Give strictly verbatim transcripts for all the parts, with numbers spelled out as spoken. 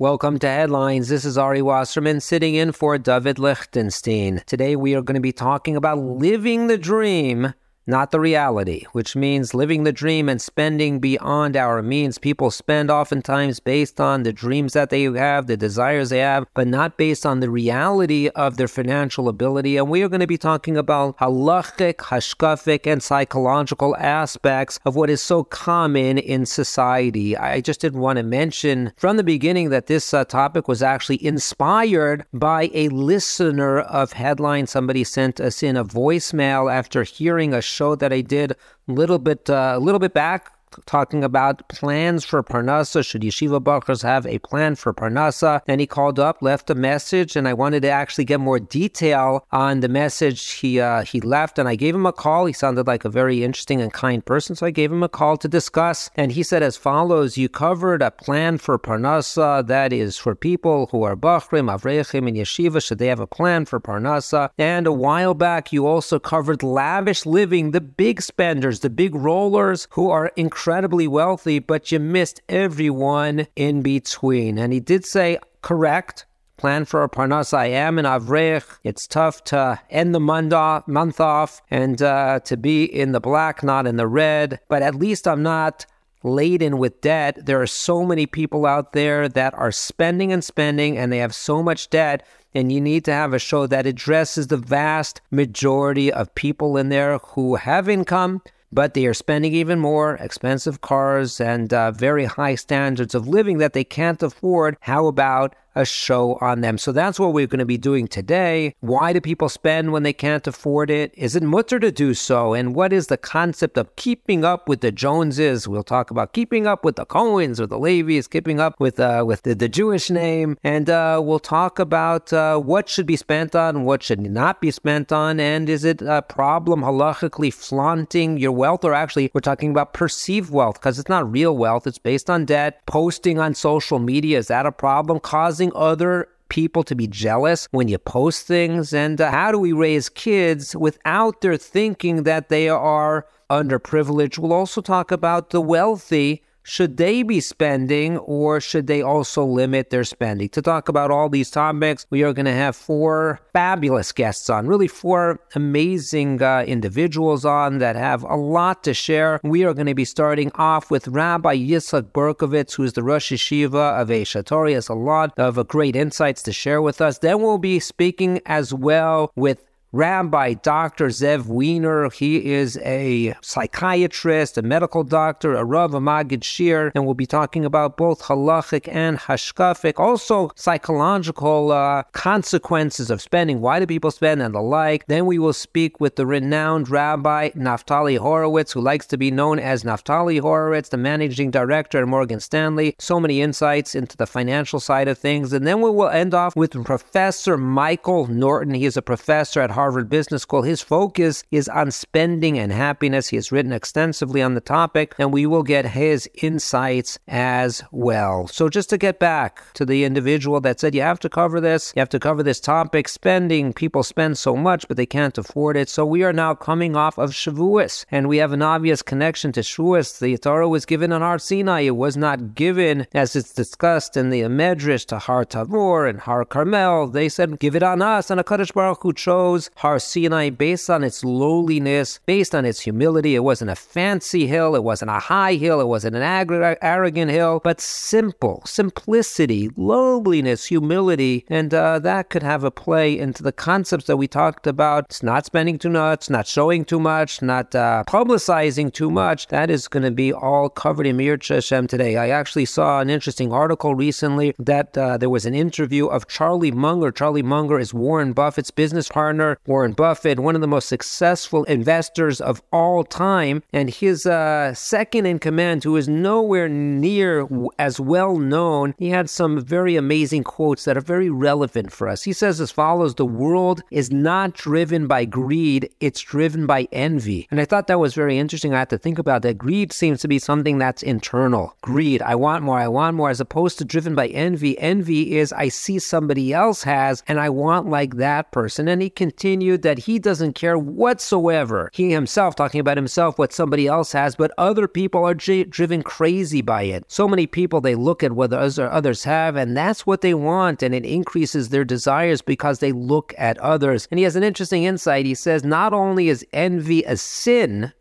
Welcome to Headlines. This is Ari Wasserman sitting in for David Lichtenstein. Today we are going to be talking about living the dream, not the reality, which means living the dream and spending beyond our means. People spend oftentimes based on the dreams that they have, the desires they have, but not based on the reality of their financial ability. And we are going to be talking about halachic, hashkafic, and psychological aspects of what is so common in society. I just didn't want to mention from the beginning that this uh, topic was actually inspired by a listener of Headlines. Somebody sent us in a voicemail after hearing a show that I did a little bit a uh, little bit back, talking about plans for Parnassa. Should yeshiva bachers have a plan for Parnassa? Then he called up, left a message, and I wanted to actually get more detail on the message he uh, he left, and I gave him a call. He sounded like a very interesting and kind person, so I gave him a call to discuss, and he said as follows: you covered a plan for Parnassa, that is for people who are bachrim, avreichim, and yeshiva. Should they have a plan for Parnassa? And a while back, you also covered lavish living, the big spenders, the big rollers who are incredibly incredibly wealthy, but you missed everyone in between. And he did say, correct, plan for a parnasa. I am an avreich. It's tough to end the month off and uh, to be in the black, not in the red, but at least I'm not laden with debt. There are so many people out there that are spending and spending, and they have so much debt. And you need to have a show that addresses the vast majority of people in there who have income, but they are spending even more, expensive cars and uh, very high standards of living that they can't afford. How about a show on them? So that's what we're going to be doing today. Why do people spend when they can't afford it? Is it mutter to do so? And what is the concept of keeping up with the Joneses? We'll talk about keeping up with the Cohens or the Levis, keeping up with uh, with the, the Jewish name. And uh, we'll talk about uh, what should be spent on, what should not be spent on, and is it a problem halachically flaunting your wealth, or actually we're talking about perceived wealth, because it's not real wealth, it's based on debt. Posting on social media, is that a problem? Causing other people to be jealous when you post things? And uh, how do we raise kids without their thinking that they are underprivileged? We'll also talk about the wealthy. Should they be spending, or should they also limit their spending? To talk about all these topics, we are going to have four fabulous guests on, really four amazing uh, individuals on that have a lot to share. We are going to be starting off with Rabbi Yitzchok Berkowitz, who is the Rosh Yeshiva of Aish HaTorah. He has a lot of uh, great insights to share with us. Then we'll be speaking as well with Rabbi Doctor Zev Wiener. He is a psychiatrist, a medical doctor, a Rav, a Maggid Shir, and we'll be talking about both halachic and hashkafic, also psychological uh, consequences of spending, why do people spend and the like. Then we will speak with the renowned Rabbi Naftali Horowitz, who likes to be known as Naftali Horowitz, the managing director at Morgan Stanley. So many insights into the financial side of things. And then we will end off with Professor Michael Norton. He is a professor at Harvard Harvard Business School. His focus is on spending and happiness. He has written extensively on the topic, and we will get his insights as well. So just to get back to the individual that said, you have to cover this, you have to cover this topic, spending, people spend so much, but they can't afford it. So we are now coming off of Shavuos, and we have an obvious connection to Shavuos. The Torah was given on Har Sinai. It was not given, as it's discussed in the Medrash, to Har Tavor and Har Carmel. They said, give it on us, and HaKadosh Baruch Hu chose Har Sinai based on its lowliness, based on its humility. It wasn't a fancy hill, it wasn't a high hill, it wasn't an ag- arrogant hill, but simple, simplicity, lowliness, humility, and uh, that could have a play into the concepts that we talked about. It's not spending too much, not showing too much, not uh, publicizing too much. That is going to be all covered in Mircha Hashem today. I actually saw an interesting article recently that uh, there was an interview of Charlie Munger. Charlie Munger is Warren Buffett's business partner. Warren Buffett, one of the most successful investors of all time, and his uh, second in command, who is nowhere near as well known, he had some very amazing quotes that are very relevant for us. He says as follows: the world is not driven by greed, it's driven by envy. And I thought that was very interesting. I had to think about that. Greed seems to be something that's internal. Greed, I want more, I want more, as opposed to driven by envy. Envy is I see somebody else has, and I want like that person. And he continues continued that he doesn't care whatsoever, he himself, talking about himself, what somebody else has, but other people are j- driven crazy by it. So many people, they look at what others have, and that's what they want, and it increases their desires because they look at others. And he has an interesting insight. He says, not only is envy a sin,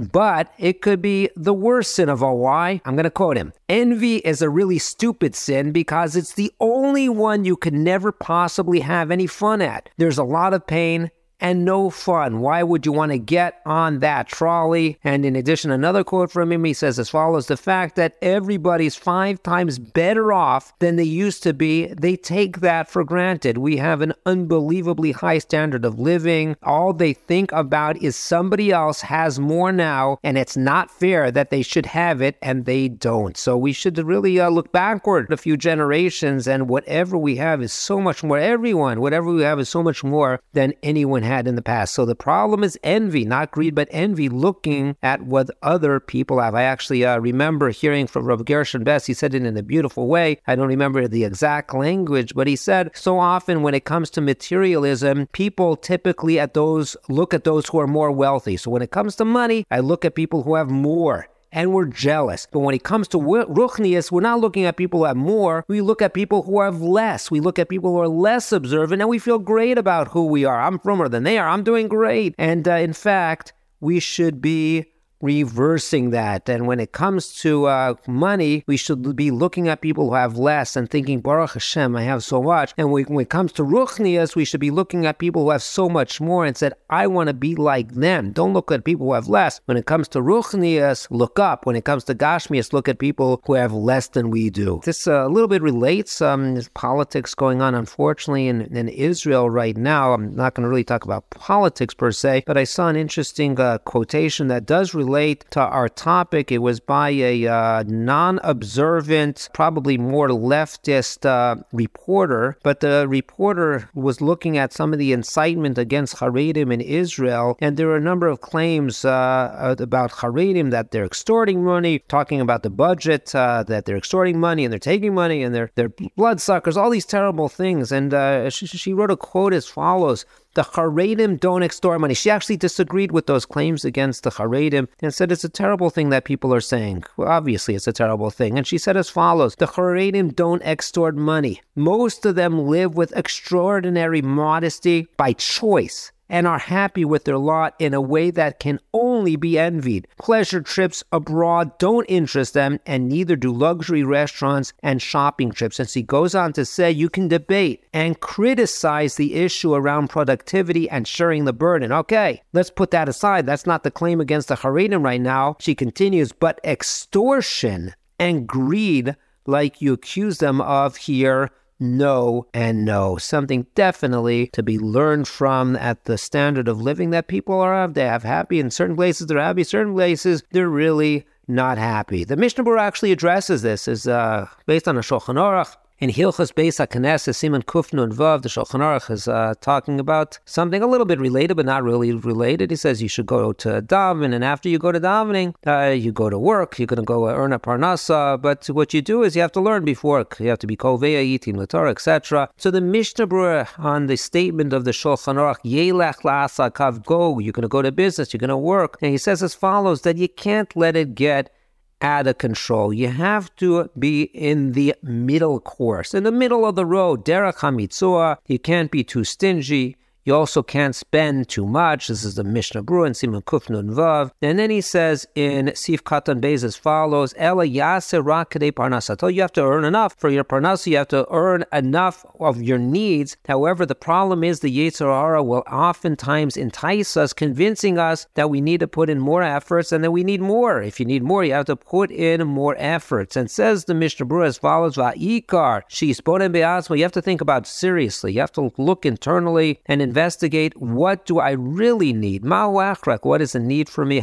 but it could be the worst sin of all. Why? I'm going to quote him. Envy is a really stupid sin because it's the only one you could never possibly have any fun at. There's a lot of pain and no fun. Why would you want to get on that trolley? And in addition, another quote from him, he says as follows, the fact that everybody's five times better off than they used to be, they take that for granted. We have an unbelievably high standard of living. All they think about is somebody else has more now, and it's not fair that they should have it and they don't. So we should really uh, look backward a few generations, and whatever we have is so much more. Everyone, whatever we have is so much more than anyone had in the past. So the problem is envy, not greed, but envy, looking at what other people have. I actually uh, remember hearing from Reb Gershon Bess. He said it in a beautiful way. I don't remember the exact language, but he said, so often when it comes to materialism, people typically at those look at those who are more wealthy. So when it comes to money, I look at people who have more, and we're jealous. But when it comes to ruchnius, we're not looking at people who have more. We look at people who have less. We look at people who are less observant, and we feel great about who we are. I'm firmer than they are. I'm doing great. And uh, in fact, we should be reversing that. And when it comes to uh, money, we should be looking at people who have less and thinking, Baruch Hashem, I have so much. And we, when it comes to ruchnias, we should be looking at people who have so much more and said, I want to be like them. Don't look at people who have less. When it comes to ruchnias, look up. When it comes to gashmias, look at people who have less than we do. This a uh, little bit relates. Um, there's politics going on, unfortunately, in, in Israel right now. I'm not going to really talk about politics per se, but I saw an interesting uh, quotation that does relate Relate to our topic. It was by a uh, non-observant, probably more leftist uh, reporter, but the reporter was looking at some of the incitement against Haredim in Israel, and there are a number of claims uh, about Haredim that they're extorting money, talking about the budget, uh, that they're extorting money and they're taking money and they're, they're bloodsuckers, all these terrible things. And uh, she, she wrote a quote as follows, the Haredim don't extort money. She actually disagreed with those claims against the Haredim and said it's a terrible thing that people are saying. Well, obviously, it's a terrible thing. And she said as follows, the Haredim don't extort money. Most of them live with extraordinary modesty by choice and are happy with their lot in a way that can only be envied. Pleasure trips abroad don't interest them, and neither do luxury restaurants and shopping trips. And she goes on to say, you can debate and criticize the issue around productivity and sharing the burden. Okay, let's put that aside. That's not the claim against the Haredim right now. She continues, but extortion and greed, like you accuse them of here, no and no. Something definitely to be learned from at the standard of living that people are of. They have happy in certain places, they're happy. Certain places, they're really not happy. The Mishnah Berurah actually addresses this. Is uh, based on a Shulchan Aruch. In Hilchos Beis HaKnesses, Siman Kuf Nun Vav, the Shulchan Aruch is uh, talking about something a little bit related, but not really related. He says you should go to davening, and after you go to davening, uh, you go to work. You're going to go earn a parnasa, but what you do is you have to learn before. You have to be kovea, yitin l'torah, et cetera. So the Mishnah Berurah on the statement of the Shulchan Aruch, Yelech la'asa kav go, you're going to go to business, you're going to work. And he says as follows, that you can't let it get out of control. You have to be in the middle course, in the middle of the road, derech hamitzua. You can't be too stingy. You also can't spend too much. This is the Mishnah Berurah in Siman Kuf Nun Vav. And then he says in Sif Katan Beis as follows, Ela yaseh rak kedei parnasato. You have to earn enough for your parnasa. You have to earn enough of your needs. However, the problem is the Yetzer Hara will oftentimes entice us, convincing us that we need to put in more efforts and that we need more. If you need more, you have to put in more efforts. And says the Mishnah Berurah as follows, Va'ikar sheisboden be'atzmo. You have to think about it seriously. You have to look internally and invest Investigate, what do I really need? What is the need for me?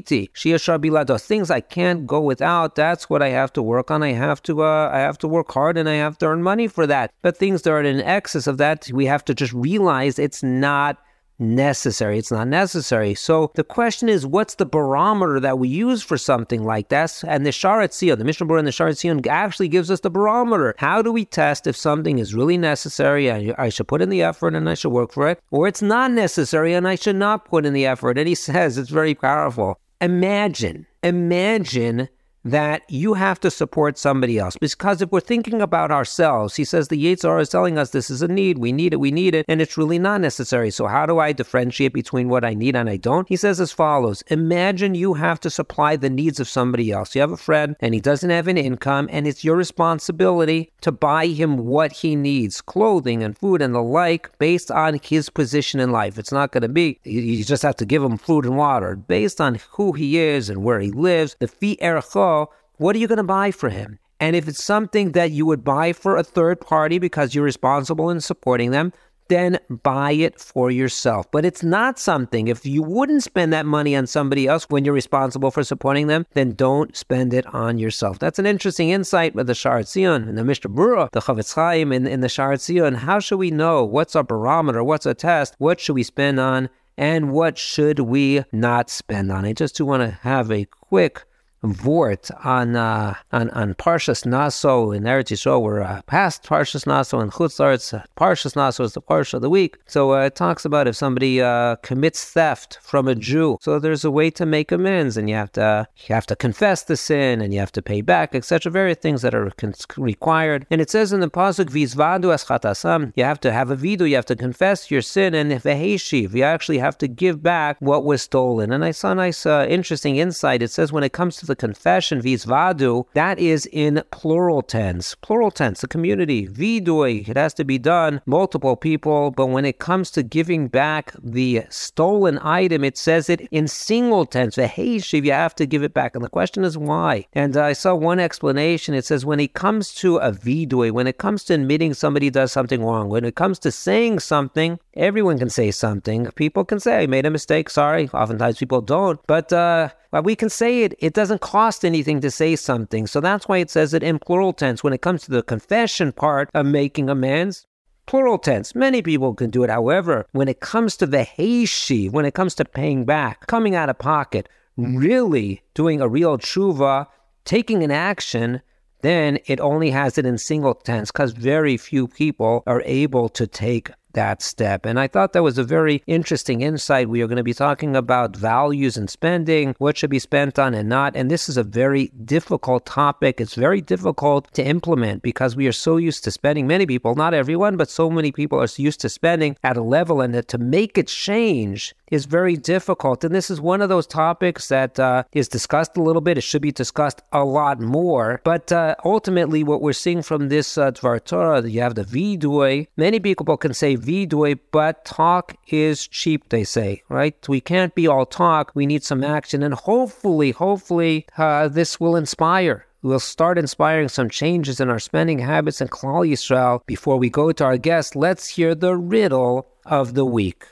Things I can't go without. That's what I have to work on. I have to uh, I have to work hard and I have to earn money for that. But things that are in excess of that, we have to just realize it's not necessary. It's not necessary. So the question is, what's the barometer that we use for something like this? And the Shaar HaTziyon, the Mishnah Berurah and the Shaar HaTziyon actually gives us the barometer. How do we test if something is really necessary and I should put in the effort and I should work for it, or it's not necessary and I should not put in the effort? And he says it's very powerful. Imagine, imagine that you have to support somebody else. Because if we're thinking about ourselves, he says the Yetzirah is telling us this is a need, we need it, we need it, and it's really not necessary. So how do I differentiate between what I need and I don't? He says as follows. Imagine you have to supply the needs of somebody else. You have a friend and he doesn't have an income, and it's your responsibility to buy him what he needs, clothing and food and the like, based on his position in life. It's not going to be, you just have to give him food and water. Based on who he is and where he lives, the fi ercho, what are you going to buy for him? And if it's something that you would buy for a third party because you're responsible in supporting them, then buy it for yourself. But it's not something, if you wouldn't spend that money on somebody else when you're responsible for supporting them, then don't spend it on yourself. That's an interesting insight with the Shaar HaTziyon and the Mishnah Berurah, the Chafetz Chaim and, and the Shaar HaTziyon. How should we know? What's our barometer? What's a test? What should we spend on? And what should we not spend on? I just do want to have a quick Vort on uh, on on Parshas Naso in Eretz Yisrael. We're uh, past Parshas Naso in Chutz La'aretz. Parshas Naso is the Parsha of the week. So uh, it talks about if somebody uh, commits theft from a Jew. So there's a way to make amends, and you have to uh, you have to confess the sin, and you have to pay back, et cetera. Various things that are con- required. And it says in the pasuk, "Vizvadu es chatasam." You have to have a vidu. You have to confess your sin, and veheshiv. You actually have to give back what was stolen. And I saw a nice, uh, interesting insight. It says when it comes to the confession, vizvadu, that is in plural tense. Plural tense, the community, vidui, it has to be done, multiple people. But when it comes to giving back the stolen item, it says it in single tense, veheshiv, you have to give it back. And the question is why? And uh, I saw one explanation. It says when it comes to a vidui, when it comes to admitting somebody does something wrong, when it comes to saying something, everyone can say something. People can say, I made a mistake, sorry. Oftentimes people don't. But uh, well, we can say it. It doesn't cost anything to say something. So that's why it says it in plural tense. When it comes to the confession part of making amends, plural tense. Many people can do it. However, when it comes to the heishi, when it comes to paying back, coming out of pocket, really doing a real tshuva, taking an action, then it only has it in single tense because very few people are able to take that step. And I thought that was a very interesting insight. We are going to be talking about values and spending, what should be spent on and not. And this is a very difficult topic. It's very difficult to implement because we are so used to spending. Many people, not everyone, but so many people are used to spending at a level, and that to make it change is very difficult. And this is one of those topics that uh, is discussed a little bit. It should be discussed a lot more. But uh, ultimately, what we're seeing from this uh, Dvar Torah, you have the vidui. Many people can say vidui, but talk is cheap, they say, right? We can't be all talk. We need some action. And hopefully, hopefully, uh, this will inspire. We'll start inspiring some changes in our spending habits in Klal Yisrael. Before we go to our guest, let's hear the riddle of the week.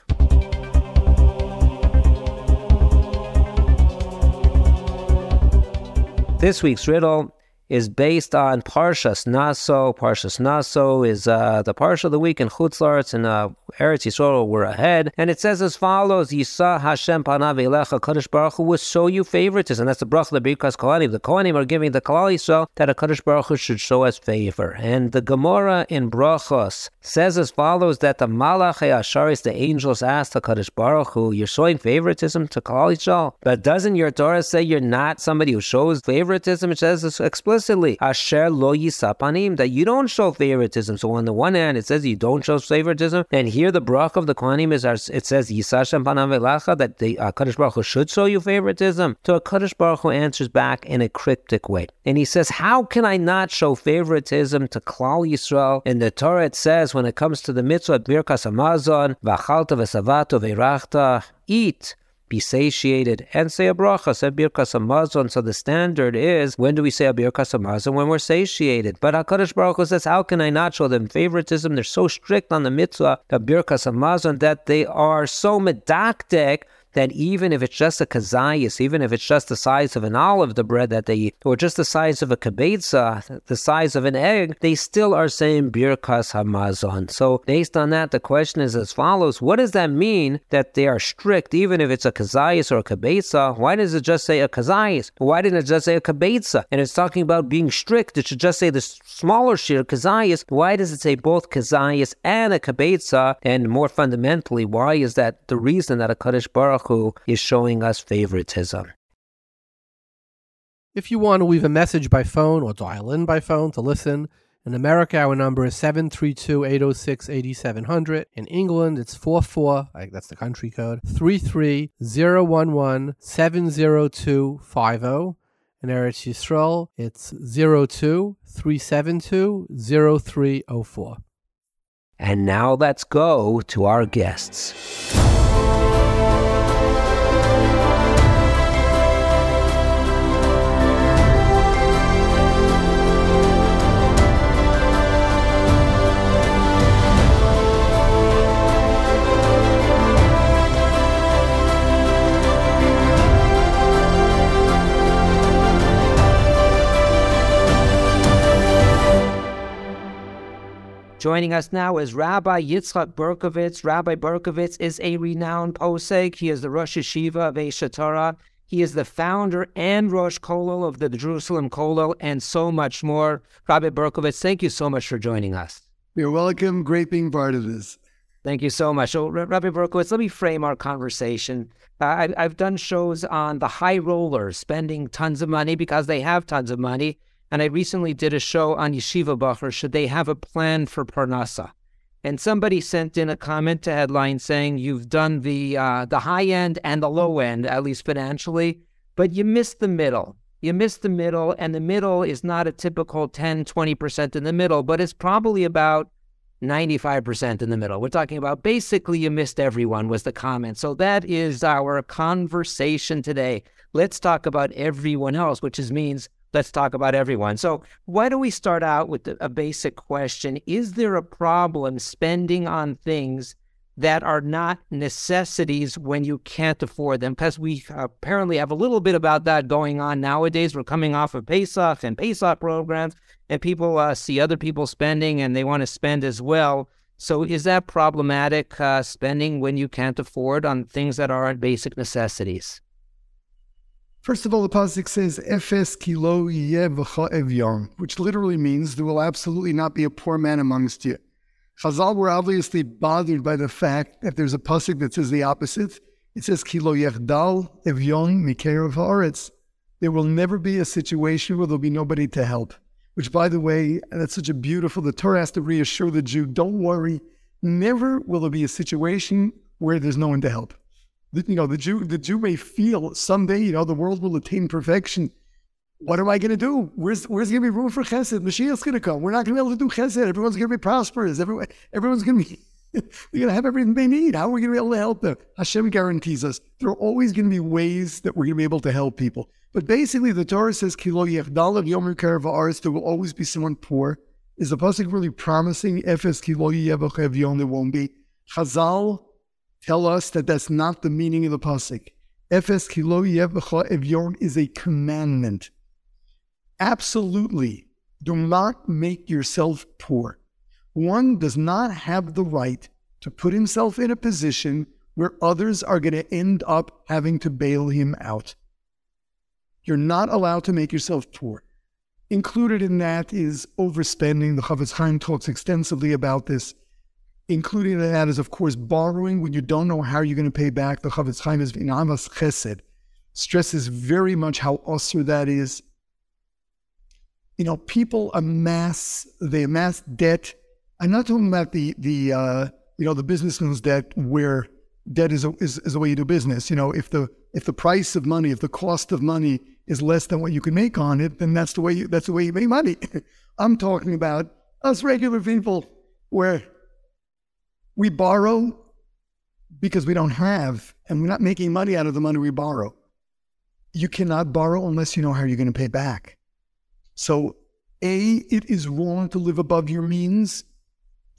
This week's riddle is based on Parshas Naso. Parshas Naso is uh, the Parsha of the week in Chutz La'aretz, and uh, Eretz Yisrael we're ahead. And it says as follows, Yisa Hashem panav elecha, Kadosh Baruch Hu will show you favoritism. And that's the bracha of the Birkas Kohanim. The Kohanim are giving the Klal Yisrael that a Kadosh Baruch Hu should show us favor. And the Gemara in Brachos says as follows, that the Malachei Asharis, the angels, asked the Kadosh Baruch Hu, you're showing favoritism to Klal Yisrael, but doesn't your Torah say you're not somebody who shows favoritism? It says this explicitly, Asher lo yisapanim, that you don't show favoritism. So on the one hand, it says you don't show favoritism, and here the brach of the Kohanim is, it says yisashem panav elacha, that the uh, Kadosh Baruch Hu should show you favoritism. So Kadosh Baruch Hu answers back in a cryptic way, and he says, how can I not show favoritism to Klal Yisrael? In the Torah it says, when it comes to the mitzvah birkas hamazon, v'achalta v'savato v'irachta, eat, be satiated, and say a bracha, say birkas hamazon. So the standard is, when do we say a birkas hamazon? When we're satiated. But HaKadosh Baruch Hu says, how can I not show them favoritism? They're so strict on the mitzvah of birkas hamazon that they are so medactic that even if it's just a kazayas, even if it's just the size of an olive, the bread that they eat, or just the size of a kibetza, the size of an egg, they still are saying birkas hamazon. So based on that, the question is as follows: what does that mean that they are strict, even if it's a kazayas or a kibetza? Why does it just say a kazayas? Why didn't it just say a kibetza? And it's talking about being strict. It should just say the smaller shear kazayas. Why does it say both kazayas and a kibetza? And more fundamentally, why is that the reason that a Kadosh Baruch Hu is showing us favoritism? If you want to leave a message by phone or dial in by phone to listen, in America our number is seven three two, eight oh six, eight seven hundred. In England it's four four, like that's the country code, three three zero one one seven zero two five zero. In Eretz Yisrael it's zero two three seven two zero three zero four. And now let's go to our guests. Joining us now is Rabbi Yitzchok Berkowitz. Rabbi Berkowitz is a renowned posek. He is the Rosh Yeshiva of Aish HaTorah. He is the founder and Rosh Kollel of the Jerusalem Kollel, and so much more. Rabbi Berkowitz, thank you so much for joining us. You're welcome. Great being part of this. Thank you so much. So, Rabbi Berkowitz, let me frame our conversation. Uh, I, I've done shows on the high rollers spending tons of money because they have tons of money. And I recently did a show on Yeshiva Bachar, should they have a plan for Parnasa? And somebody sent in a comment to headline saying, you've done the uh, the high end and the low end, at least financially, but you missed the middle. You missed the middle, and the middle is not a typical ten, twenty percent in the middle, but it's probably about ninety-five percent in the middle. We're talking about basically you missed everyone was the comment. So that is our conversation today. Let's talk about everyone else, which is means let's talk about everyone. So why don't we start out with a basic question? Is there a problem spending on things that are not necessities when you can't afford them? Because we apparently have a little bit about that going on nowadays. We're coming off of Pesach and Pesach programs, and people uh, see other people spending and they want to spend as well. So is that problematic, uh, spending when you can't afford on things that aren't basic necessities? First of all, the pasuk says, "Efes kilo yeh v'cha'ev yom," which literally means there will absolutely not be a poor man amongst you. Chazal were obviously bothered by the fact that there's a pasuk that says the opposite. It says, "Kilo yechdal evyon mikerev haaretz." There will never be a situation where there'll be nobody to help. Which, by the way, that's such a beautiful. The Torah has to reassure the Jew, "Don't worry. Never will there be a situation where there's no one to help." You know, the Jew, the Jew may feel someday, you know, the world will attain perfection. What am I going to do? Where's, where's going to be room for chesed? Mashiach's going to come. We're not going to be able to do chesed. Everyone's going to be prosperous. Everyone, everyone's going to be, they're going to have everything they need. How are we going to be able to help them? Hashem guarantees us. There are always going to be ways that we're going to be able to help people. But basically, the Torah says, Kilo yechdal yom yikarev haaretz, there will always be someone poor. Is the pasuk really promising, Efes kilo yevachev yom, there won't be? Chazal tell us that that's not the meaning of the pasuk. Efes kilo yevcha evyon is a commandment. Absolutely, do not make yourself poor. One does not have the right to put himself in a position where others are going to end up having to bail him out. You're not allowed to make yourself poor. Included in that is overspending. The Chafetz Chaim talks extensively about this. Included in that is, of course, borrowing when you don't know how you're going to pay back. The Chafetz Chaim is v'inavas chesed, stresses very much how usur that is. You know, people amass, they amass debt. I'm not talking about the, the uh, you know, the businessman's debt where debt is a, is, is a way you do business. You know, if the, if the price of money, if the cost of money is less than what you can make on it, then that's the way you, that's the way you make money. I'm talking about us regular people where we borrow because we don't have, and we're not making money out of the money we borrow. You cannot borrow unless you know how you're going to pay back. So A, it is wrong to live above your means,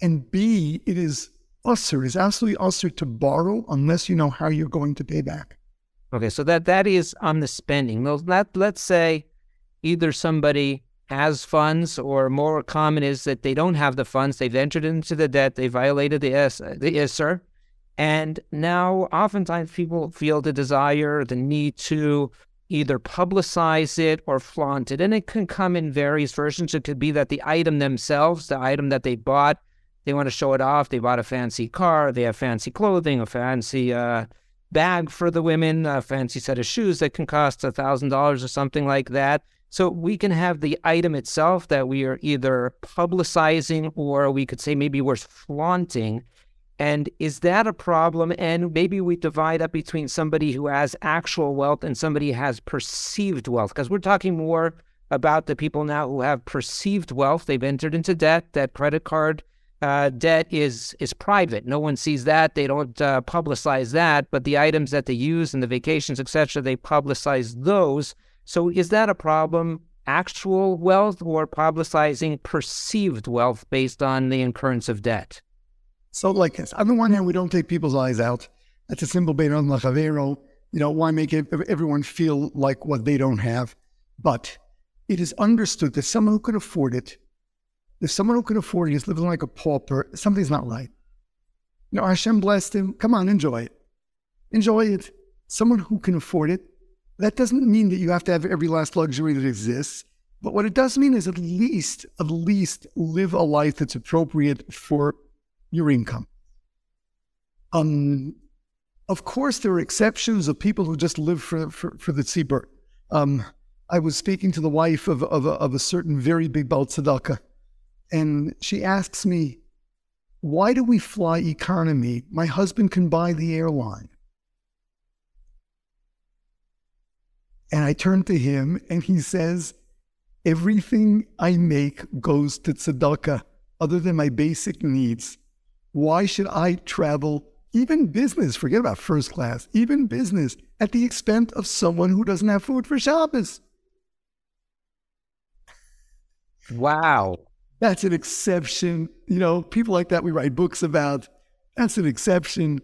and B, it is usur. It's absolutely usur to borrow unless you know how you're going to pay back. Okay, so that, that is on the spending. Let, let's say either somebody has funds, or more common is that they don't have the funds, they've entered into the debt, they violated the Isser, and now oftentimes people feel the desire, the need to either publicize it or flaunt it. And it can come in various versions. It could be that the item themselves, the item that they bought, they want to show it off. They bought a fancy car, they have fancy clothing, a fancy uh, bag for the women, a fancy set of shoes that can cost a thousand dollars or something like that. So we can have the item itself that we are either publicizing, or we could say maybe we're flaunting. And is that a problem? And maybe we divide up between somebody who has actual wealth and somebody who has perceived wealth, because we're talking more about the people now who have perceived wealth. They've entered into debt. That credit card uh, debt is is private. No one sees that. They don't uh, publicize that. But the items that they use and the vacations, et cetera, they publicize those. So is that a problem, actual wealth or publicizing perceived wealth based on the incurrence of debt? So like this, on the one hand, we don't take people's eyes out. That's a simple beinon l'chavero. You know, why make everyone feel like what they don't have? But it is understood that someone who could afford it, if someone who could afford it is living like a pauper, something's not right. You know, Hashem blessed him. Come on, enjoy it. Enjoy it. Someone who can afford it, that doesn't mean that you have to have every last luxury that exists. But what it does mean is at least, at least live a life that's appropriate for your income. Um, of course, there are exceptions of people who just live for for, for the tzibur. Um, I was speaking to the wife of of, of a certain very big Baal Tzedakah, and she asks me, "Why do we fly economy? My husband can buy the airline." And I turn to him, and he says, "Everything I make goes to tzedakah, other than my basic needs. Why should I travel, even business, forget about first class, even business, at the expense of someone who doesn't have food for Shabbos?" Wow. That's an exception. You know, people like that we write books about. That's an exception.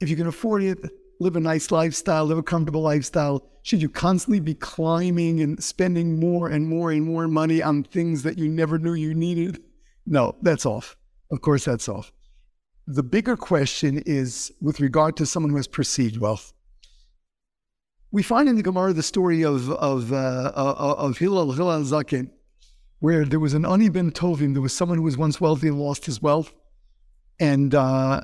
If you can afford it, live a nice lifestyle, live a comfortable lifestyle. Should you constantly be climbing and spending more and more and more money on things that you never knew you needed? No, that's off. Of course, that's off. The bigger question is with regard to someone who has perceived wealth. We find in the Gemara the story of of uh, of Hillel Hillel Zaken, where there was an Ani ben Tovim. There was someone who was once wealthy and lost his wealth, and uh,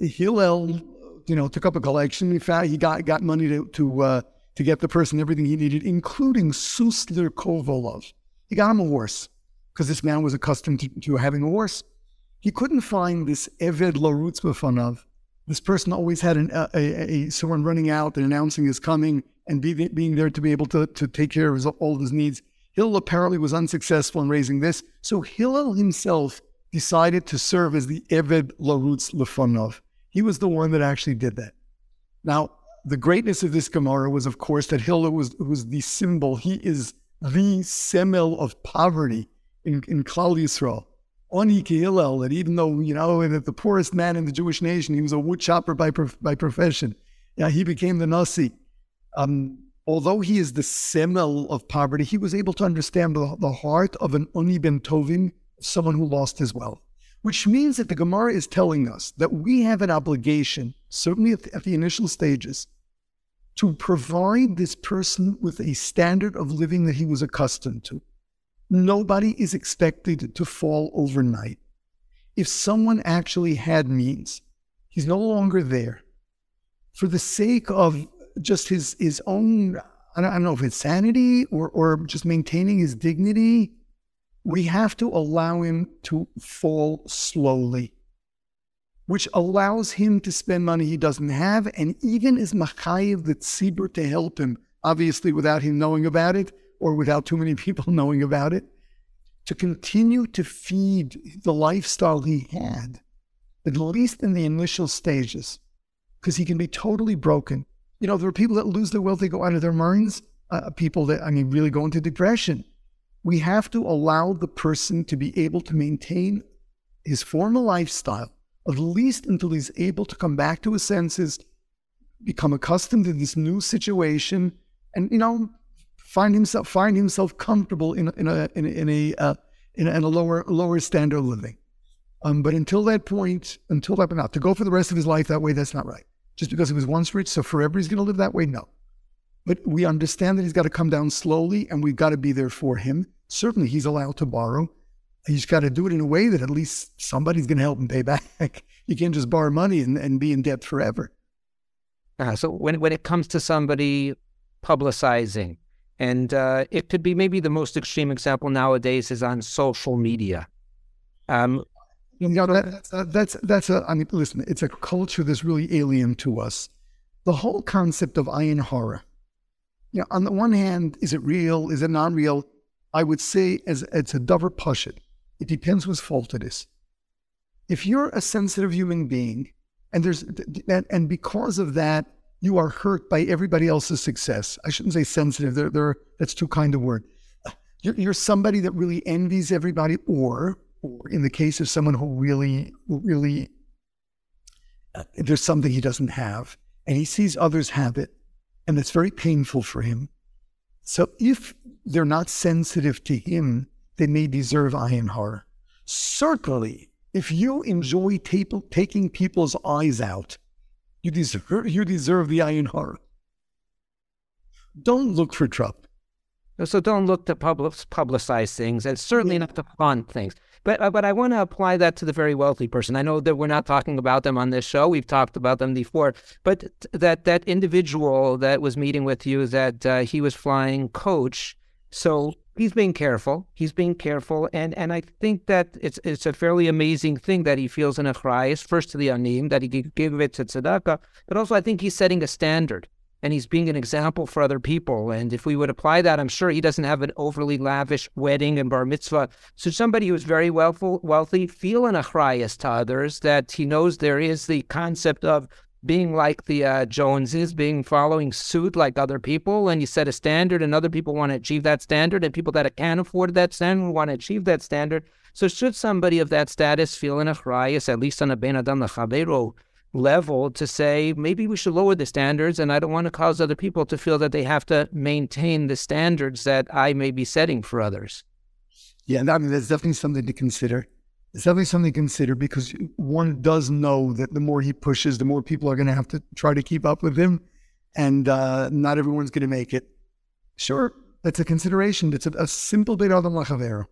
Hillel, you know, took up a collection. In fact, he got got money to to uh, to get the person everything he needed, including Susler Kovolov. He got him a horse because this man was accustomed to, to having a horse. He couldn't find this Eved Larutz B'fanav. This person always had an, a, a, a, someone running out and announcing his coming and be, being there to be able to, to take care of his, all of his needs. Hillel apparently was unsuccessful in raising this. So Hillel himself decided to serve as the Eved Larutz B'fanav. He was the one that actually did that. Now, the greatness of this Gemara was, of course, that Hillel was, was the symbol. He is the semel of poverty in, in Klal Yisrael. Ani ki Hillel, that even though, you know, that the poorest man in the Jewish nation, he was a wood chopper by prof- by profession. Yeah, he became the Nasi. Um, although he is the semel of poverty, he was able to understand the, the heart of an Ani ben Tovim, someone who lost his wealth. Which means that the Gemara is telling us that we have an obligation, certainly at the, at the initial stages, to provide this person with a standard of living that he was accustomed to. Nobody is expected to fall overnight. If someone actually had means, he's no longer there. For the sake of just his, his own, I don't, I don't know if it's sanity or, or just maintaining his dignity, we have to allow him to fall slowly, which allows him to spend money he doesn't have and even is machayev the tzibur to help him, obviously without him knowing about it, or without too many people knowing about it, to continue to feed the lifestyle he had, at least in the initial stages, because he can be totally broken. You know, there are people that lose their wealth, they go out of their minds, uh, people that, I mean, really go into depression. We have to allow the person to be able to maintain his former lifestyle at least until he's able to come back to his senses, become accustomed to this new situation, and, you know, find himself find himself comfortable in in a in a in a, uh, in a, in a lower lower standard of living. Um, but until that point, until that, but not to go for the rest of his life that way. That's not right. Just because he was once rich, so forever he's going to live that way. No. But we understand that he's got to come down slowly, and we've got to be there for him. Certainly, he's allowed to borrow. He's got to do it in a way that at least somebody's going to help him pay back. You can't just borrow money and, and be in debt forever. Uh, so when when it comes to somebody publicizing, and uh, it could be maybe the most extreme example nowadays is on social media. Um, you know, that's a, that's that's a. I mean, listen, it's a culture that's really alien to us. The whole concept of ayin hara. You know, on the one hand, is it real? Is it non-real? I would say as it's a davar pashut. It depends whose fault it is. If you're a sensitive human being, and there's and, and because of that, you are hurt by everybody else's success. I shouldn't say sensitive. They're, they're, that's too kind a word. You're, you're somebody that really envies everybody, or or in the case of someone who really, really, uh, there's something he doesn't have, and he sees others have it, and it's very painful for him. So if they're not sensitive to him, they may deserve ayin hara. Certainly, if you enjoy table, taking people's eyes out, you deserve you deserve the ayin hara. Don't look for trouble. So don't look to public, publicize things, and certainly yeah. not to fund things. But uh, but I want to apply that to the very wealthy person. I know that we're not talking about them on this show. We've talked about them before. But that that individual that was meeting with you, that uh, he was flying coach. So he's being careful. He's being careful, and and I think that it's it's a fairly amazing thing that he feels an achrayus first to the anim, that he could give it to tzedakah. But also, I think he's setting a standard, and he's being an example for other people. And if we would apply that, I'm sure he doesn't have an overly lavish wedding and bar mitzvah. So somebody who is very wealthful, wealthy, feel an achrayus to others, that he knows there is the concept of being like the uh, Joneses, being following suit like other people, and you set a standard, and other people want to achieve that standard, and people that can't afford that standard want to achieve that standard. So should somebody of that status feel an achrayus, at least on a ben adam l'chavero level, to say, maybe we should lower the standards, and I don't want to cause other people to feel that they have to maintain the standards that I may be setting for others? Yeah, I mean, that's definitely something to consider. It's definitely something to consider, because one does know that the more he pushes, the more people are going to have to try to keep up with him, and uh, not everyone's going to make it. Sure, that's a consideration. That's a, a simple ben adam l'chavero.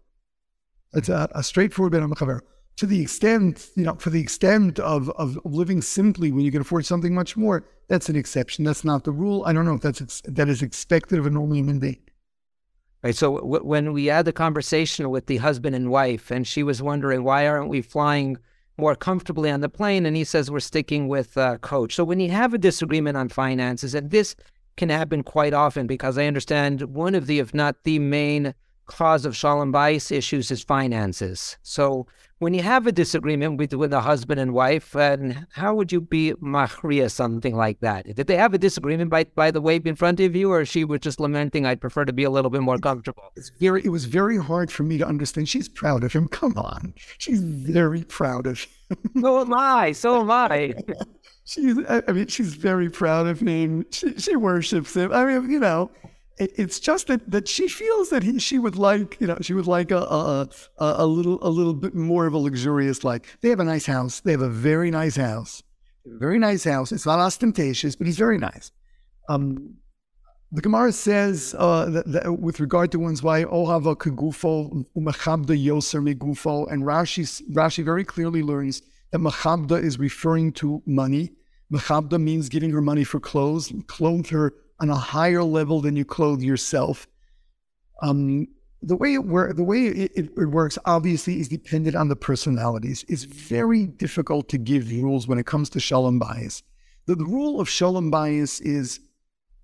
It's a, a straightforward ben adam l'chavero. To the extent, you know, for the extent of, of living simply when you can afford something much more, that's an exception. That's not the rule. I don't know if that's ex that is expected of a normal human being. Right. So w when we had the conversation with the husband and wife, and she was wondering, why aren't we flying more comfortably on the plane? And he says, we're sticking with uh, coach. So when you have a disagreement on finances, and this can happen quite often, because I understand one of the, if not the main cause of shalom bayis issues is finances. So when you have a disagreement with with a husband and wife, and how would you be machria something like that? Did they have a disagreement by by the way in front of you, or she was just lamenting, I'd prefer to be a little bit more comfortable? It's very, it was very hard for me to understand. She's proud of him. Come on, she's very proud of him. So am I. So am I. she's. I mean, she's very proud of him. She, she worships him. I mean, you know. It's just that, that she feels that he, she would like, you know, she would like a, a a a little a little bit more of a luxurious life. They have a nice house. They have a very nice house, very nice house. It's not ostentatious, but it's very nice. Um, the Gemara says uh, that, that with regard to one's wife, ohava kegufo umechabda yoser megufo, and Rashi Rashi very clearly learns that mechabda is referring to money. Mechabda means giving her money for clothes, clothed her on a higher level than you clothe yourself. Um, the way, it, wor the way it, it, it works, obviously, is dependent on the personalities. It's very difficult to give rules when it comes to shalom bayis. The, the rule of shalom bayis is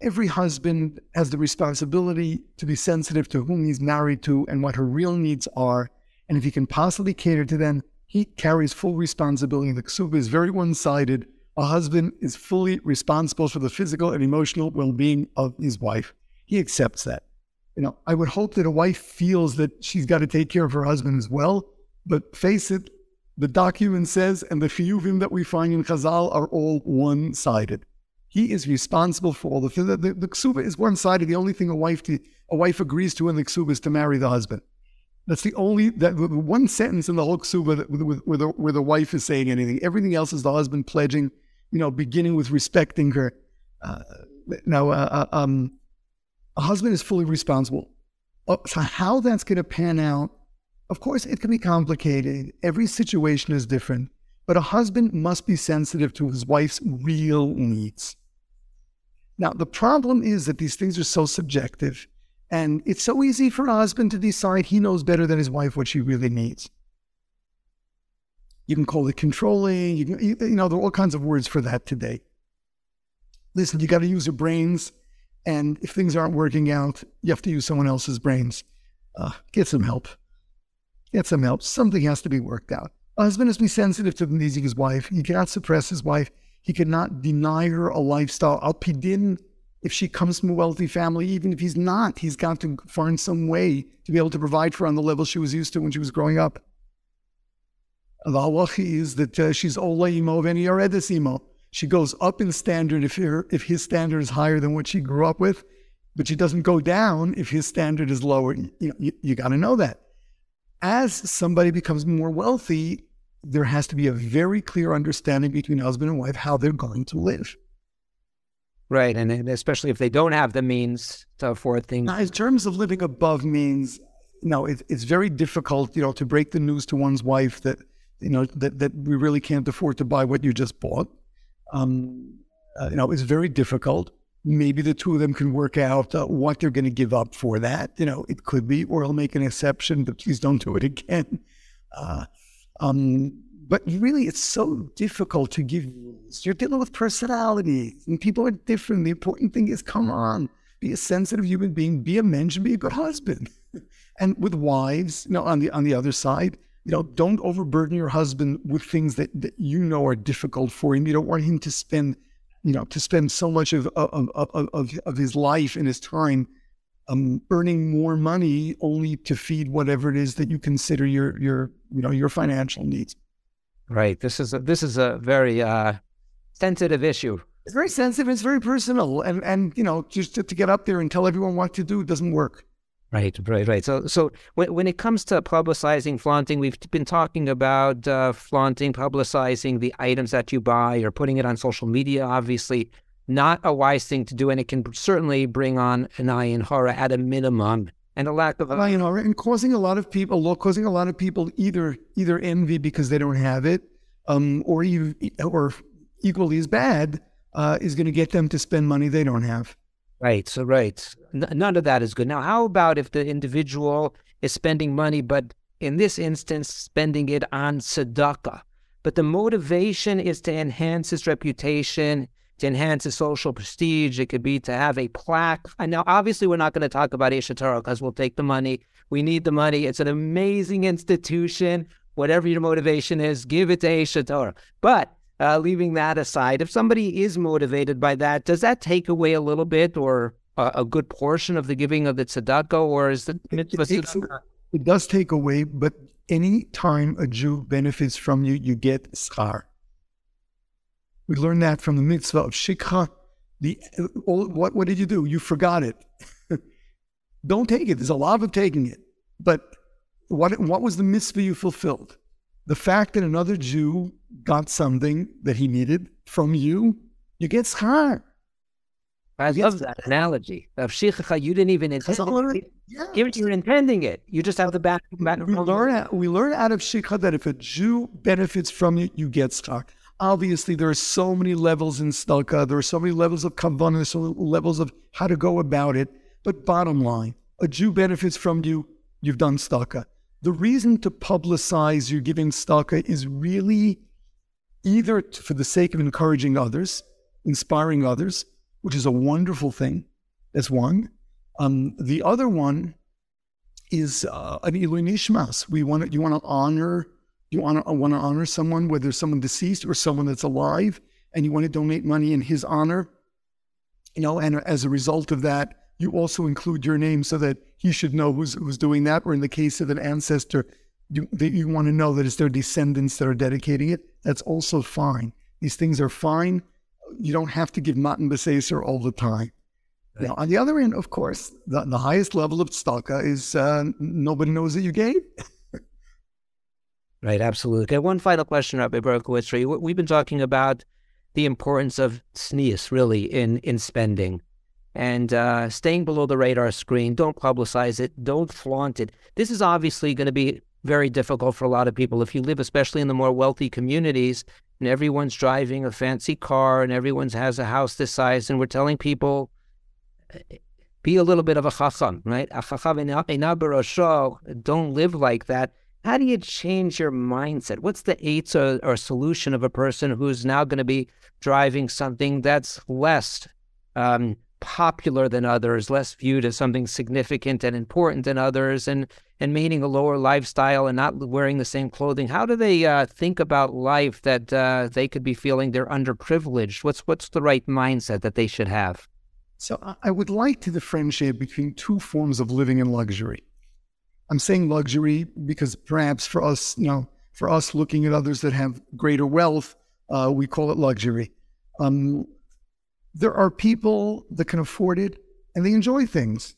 every husband has the responsibility to be sensitive to whom he's married to and what her real needs are. And if he can possibly cater to them, he carries full responsibility. The ksuba is very one-sided. A husband is fully responsible for the physical and emotional well-being of his wife. He accepts that. You know, I would hope that a wife feels that she's got to take care of her husband as well, but face it, the document says, and the chiyuvim that we find in Chazal are all one-sided. He is responsible for all the things. The, the, the ksuba is one-sided. The only thing a wife to, a wife agrees to in the ksuba is to marry the husband. That's the only that one sentence in the whole ksuba that, where, where, the, where the wife is saying anything. Everything else is the husband pledging, you know, beginning with respecting her. Uh, now, uh, um, a husband is fully responsible. Uh, so how that's going to pan out, of course, it can be complicated. Every situation is different, but a husband must be sensitive to his wife's real needs. Now, the problem is that these things are so subjective, and it's so easy for a husband to decide he knows better than his wife what she really needs. You can call it controlling. You, can, you know, there are all kinds of words for that today. Listen, you got to use your brains, and if things aren't working out, you have to use someone else's brains. Uh, get some help. Get some help. Something has to be worked out. A husband has to be sensitive to the needs of his wife. He cannot suppress his wife. He cannot deny her a lifestyle. Al pidin, if she comes from a wealthy family, even if he's not, he's got to find some way to be able to provide for her on the level she was used to when she was growing up. The halachi is that uh, she's ola imo v'eni yoredes imo. She goes up in standard if, her, if his standard is higher than what she grew up with, but she doesn't go down if his standard is lower. You know, you, you got to know that. As somebody becomes more wealthy, there has to be a very clear understanding between husband and wife how they're going to live. Right, and especially if they don't have the means to afford things. Now, in terms of living above means, no, it, it's very difficult, you know, to break the news to one's wife that, you know, that, that we really can't afford to buy what you just bought. Um, uh, you know, it's very difficult. Maybe the two of them can work out uh, what they're going to give up for that. You know, it could be, or I'll make an exception, but please don't do it again. Uh, Um, but really, it's so difficult to give rules. You're dealing with personalities, and people are different. The important thing is, come on, be a sensitive human being, be a mensch, be a good husband. And with wives, you know, on the on the other side, you know, don't overburden your husband with things that, that you know are difficult for him. You don't want him to spend, you know, to spend so much of of of, of, of his life and his time Um, earning more money only to feed whatever it is that you consider your your you know your financial needs. Right. This is a, this is a very uh, sensitive issue. It's very sensitive. It's very personal, and and you know just to, to get up there and tell everyone what to do doesn't work. Right. Right. Right. So so when when it comes to publicizing, flaunting, we've been talking about uh, flaunting, publicizing the items that you buy or putting it on social media, obviously. Not a wise thing to do, and it can certainly bring on an ayin hara at a minimum, and a lack of ayin hara, and causing a lot of people, causing a lot of people either either envy because they don't have it, um, or even, or equally as bad, uh, is going to get them to spend money they don't have. Right. So right, N- none of that is good. Now, how about if the individual is spending money, but in this instance, spending it on tzedakah, but the motivation is to enhance his reputation, to enhance his social prestige. It could be to have a plaque. And now, obviously, we're not going to talk about Aish HaTorah because we'll take the money. We need the money. It's an amazing institution. Whatever your motivation is, give it to Aish HaTorah. But uh, leaving that aside, if somebody is motivated by that, does that take away a little bit or a, a good portion of the giving of the tzedakah? Or is the mitzvah it, it, tzedakah? It does take away, but any time a Jew benefits from you, you get schar. We learned that from the mitzvah of shikha. The, all, what, what did you do? You forgot it. Don't take it. There's a lot of taking it. But what, what was the mitzvah you fulfilled? The fact that another Jew got something that he needed from you, you get schar. I you love that analogy of shikha. You didn't even intend it. Yeah. You're intending it. You just have the back. back we, learn, we learn out of shikha that if a Jew benefits from it, you get schar. Obviously, there are so many levels in tzedakah. There are so many levels of kavanah. There's so many levels of how to go about it. But bottom line, a Jew benefits from you. You've done tzedakah. The reason to publicize your giving tzedakah is really either for the sake of encouraging others, inspiring others, which is a wonderful thing. That's one. Um, the other one is uh, an ilui nishmas. We want you want to honor. You want to, want to honor someone, whether someone deceased or someone that's alive, and you want to donate money in his honor, you know, and as a result of that, you also include your name so that he should know who's who's doing that, or in the case of an ancestor, you, you want to know that it's their descendants that are dedicating it, that's also fine. These things are fine. You don't have to give matan b'seser all the time. Right. Now, on the other end, of course, the, the highest level of tzedakah is uh, nobody knows that you gave. Right, absolutely. Okay, one final question, Rabbi Berkowitz, for you. We've been talking about the importance of tznius, really, in, in spending. And uh, staying below the radar screen, don't publicize it, don't flaunt it. This is obviously going to be very difficult for a lot of people. If you live, especially in the more wealthy communities, and everyone's driving a fancy car and everyone has a house this size, and we're telling people, be a little bit of a chacham, right? A chacham eina berosho, don't live like that. How do you change your mindset? What's the eitz or, or solution of a person who's now going to be driving something that's less um, popular than others, less viewed as something significant and important than others, and and maintaining a lower lifestyle and not wearing the same clothing? How do they uh, think about life that uh, they could be feeling they're underprivileged? What's, what's the right mindset that they should have? So I would like to differentiate between two forms of living in luxury. I'm saying luxury because perhaps for us, you know, for us looking at others that have greater wealth, uh, we call it luxury. Um, there are people that can afford it and they enjoy things.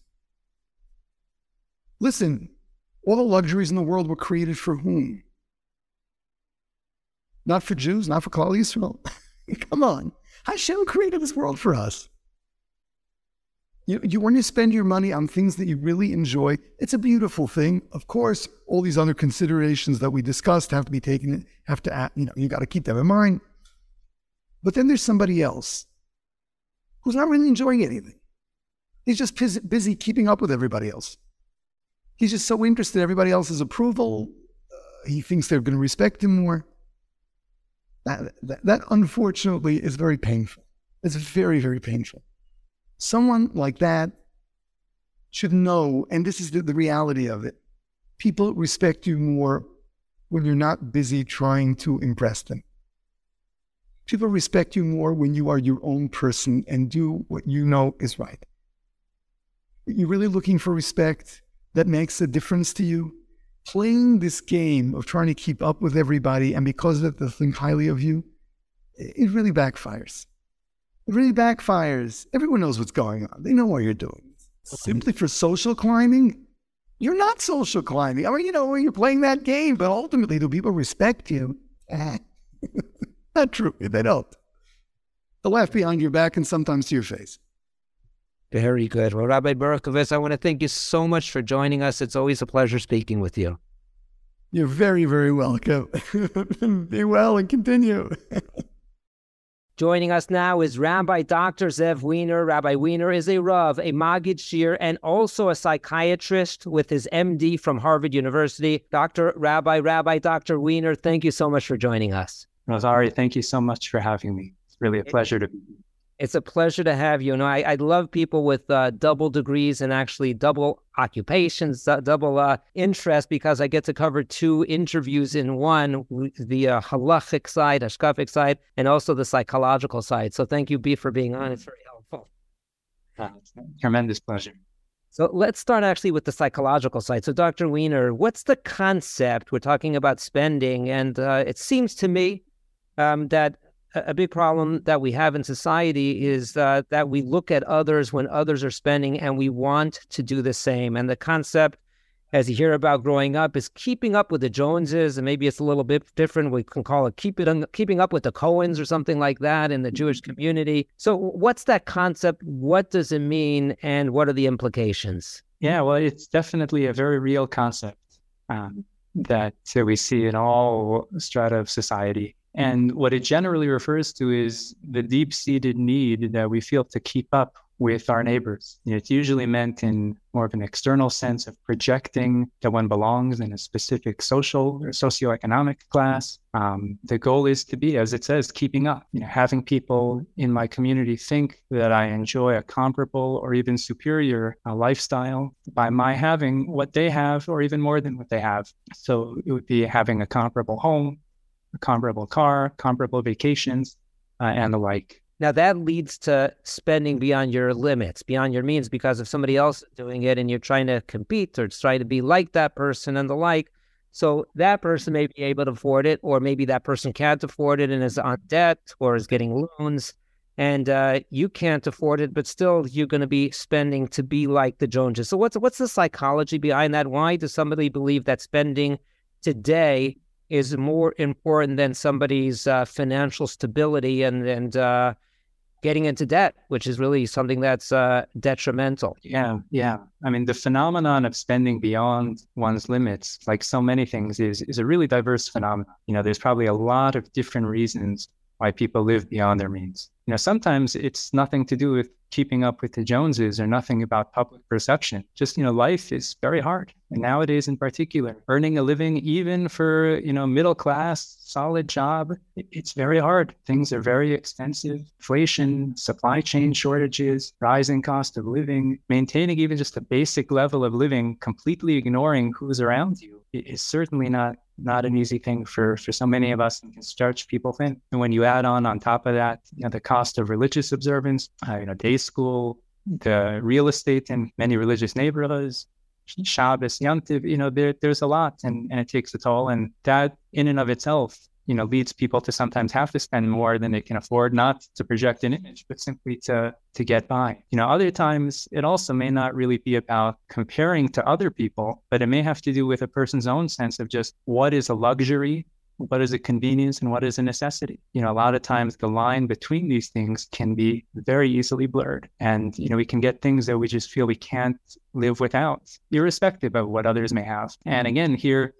Listen, all the luxuries in the world were created for whom? Not for Jews, not for Klal Yisrael. Come on. Hashem created this world for us. You, you want to spend your money on things that you really enjoy. It's a beautiful thing. Of course, all these other considerations that we discussed have to be taken, have to, you know, you got to keep them in mind. But then there's somebody else who's not really enjoying anything. He's just busy keeping up with everybody else. He's just so interested in everybody else's approval. Uh, he thinks they're going to respect him more. That, that, that unfortunately is very painful. It's very, very painful. Someone like that should know, and this is the, the reality of it, people respect you more when you're not busy trying to impress them. People respect you more when you are your own person and do what you know is right. You're really looking for respect that makes a difference to you. Playing this game of trying to keep up with everybody and because of the thing highly of you, it really backfires. It really backfires. Everyone knows what's going on. They know what you're doing. Simply for social climbing, you're not social climbing. I mean, you know, you're playing that game, but ultimately, do people respect you? Not true. They don't. They'll laugh behind your back and sometimes to your face. Very good. Well, Rabbi Berkowitz, I want to thank you so much for joining us. It's always a pleasure speaking with you. You're very, very welcome. Be well and continue. Joining us now is Rabbi Doctor Zev Wiener. Rabbi Wiener is a Rav, a Maggid Shir, and also a psychiatrist with his M D from Harvard University. Doctor Rabbi, Rabbi Doctor Wiener, thank you so much for joining us. Rosari, thank you so much for having me. It's really a pleasure to be here. It's a pleasure to have you. And I, I love people with uh, double degrees and actually double occupations, uh, double uh, interest, because I get to cover two interviews in one, the uh, halachic side, hashkafic side, and also the psychological side. So thank you, B, for being on. It's very helpful. Uh, it's a tremendous pleasure. So let's start actually with the psychological side. So Doctor Wiener, what's the concept? We're talking about spending, and uh, it seems to me um, that a big problem that we have in society is uh, that we look at others when others are spending and we want to do the same. And the concept, as you hear about growing up, is keeping up with the Joneses. And maybe it's a little bit different. We can call it keep it un- keeping up with the Cohens or something like that in the Jewish community. So what's that concept? What does it mean? And what are the implications? Yeah, well, it's definitely a very real concept um, that uh, we see in all strata of society. And what it generally refers to is the deep-seated need that we feel to keep up with our neighbors. It's usually meant in more of an external sense of projecting that one belongs in a specific social or socioeconomic class. Um, the goal is to be, as it says, keeping up. You know, having people in my community think that I enjoy a comparable or even superior uh, lifestyle by my having what they have or even more than what they have. So it would be having a comparable home, comparable car, comparable vacations, uh, and the like. Now that leads to spending beyond your limits, beyond your means, because if somebody else is doing it and you're trying to compete or try to be like that person and the like, So that person may be able to afford it, or maybe that person can't afford it and is on debt or is getting loans, and uh, you can't afford it, but still you're going to be spending to be like the Joneses. So what's what's the psychology behind that? Why does somebody believe that spending today is more important than somebody's uh, financial stability and and uh, getting into debt, which is really something that's uh, detrimental? Yeah, yeah. I mean, the phenomenon of spending beyond one's limits, like so many things, is is a really diverse phenomenon. You know, there's probably a lot of different reasons why people live beyond their means. You know, sometimes it's nothing to do with keeping up with the Joneses or nothing about public perception. Just, you know, life is very hard. And nowadays in particular, earning a living, even for, you know, middle class, solid job, it's very hard. Things are very expensive. Inflation, supply chain shortages, rising cost of living, maintaining even just a basic level of living, completely ignoring who's around you is certainly not not an easy thing for, for so many of us, and can starch people thin. And when you add on, on top of that, you know, the cost of religious observance, uh, you know, day school, the real estate in many religious neighborhoods, Shabbos, Yom Tov, you know, there, there's a lot, and, and it takes a toll. And that in and of itself, you know, leads people to sometimes have to spend more than they can afford, not to project an image, but simply to, to get by. You know, other times it also may not really be about comparing to other people, but it may have to do with a person's own sense of just what is a luxury, what is a convenience, and what is a necessity. You know, a lot of times the line between these things can be very easily blurred. And, you know, we can get things that we just feel we can't live without, irrespective of what others may have. And again, here,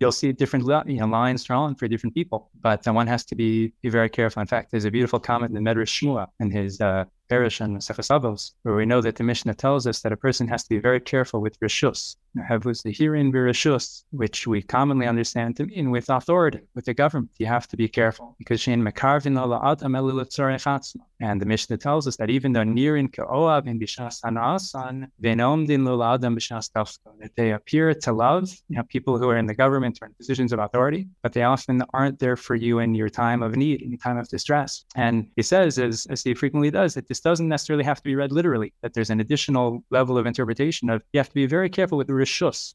you'll see different, you know, lines drawn for different people, but one has to be, be very careful. In fact, there's a beautiful comment in the Medrash Shmuel and his uh, Parish on Chovos HaLevavos, where we know that the Mishnah tells us that a person has to be very careful with reshus. Havuz the herein v'reshus, which we commonly understand to mean with authority, with the government. You have to be careful because shein mekarvin la'adam ela l'tzorech atzmo. And the Mishnah tells us that even though nirin ke'oav in b'shas hana'asan v'nomdin lo la'adam b'shas tafko, that they appear to love, you know, people who are in the government or in positions of authority, but they often aren't there for you in your time of need, in your time of distress. And he says, as, as he frequently does, that this doesn't necessarily have to be read literally, that there's an additional level of interpretation of, you have to be very careful with the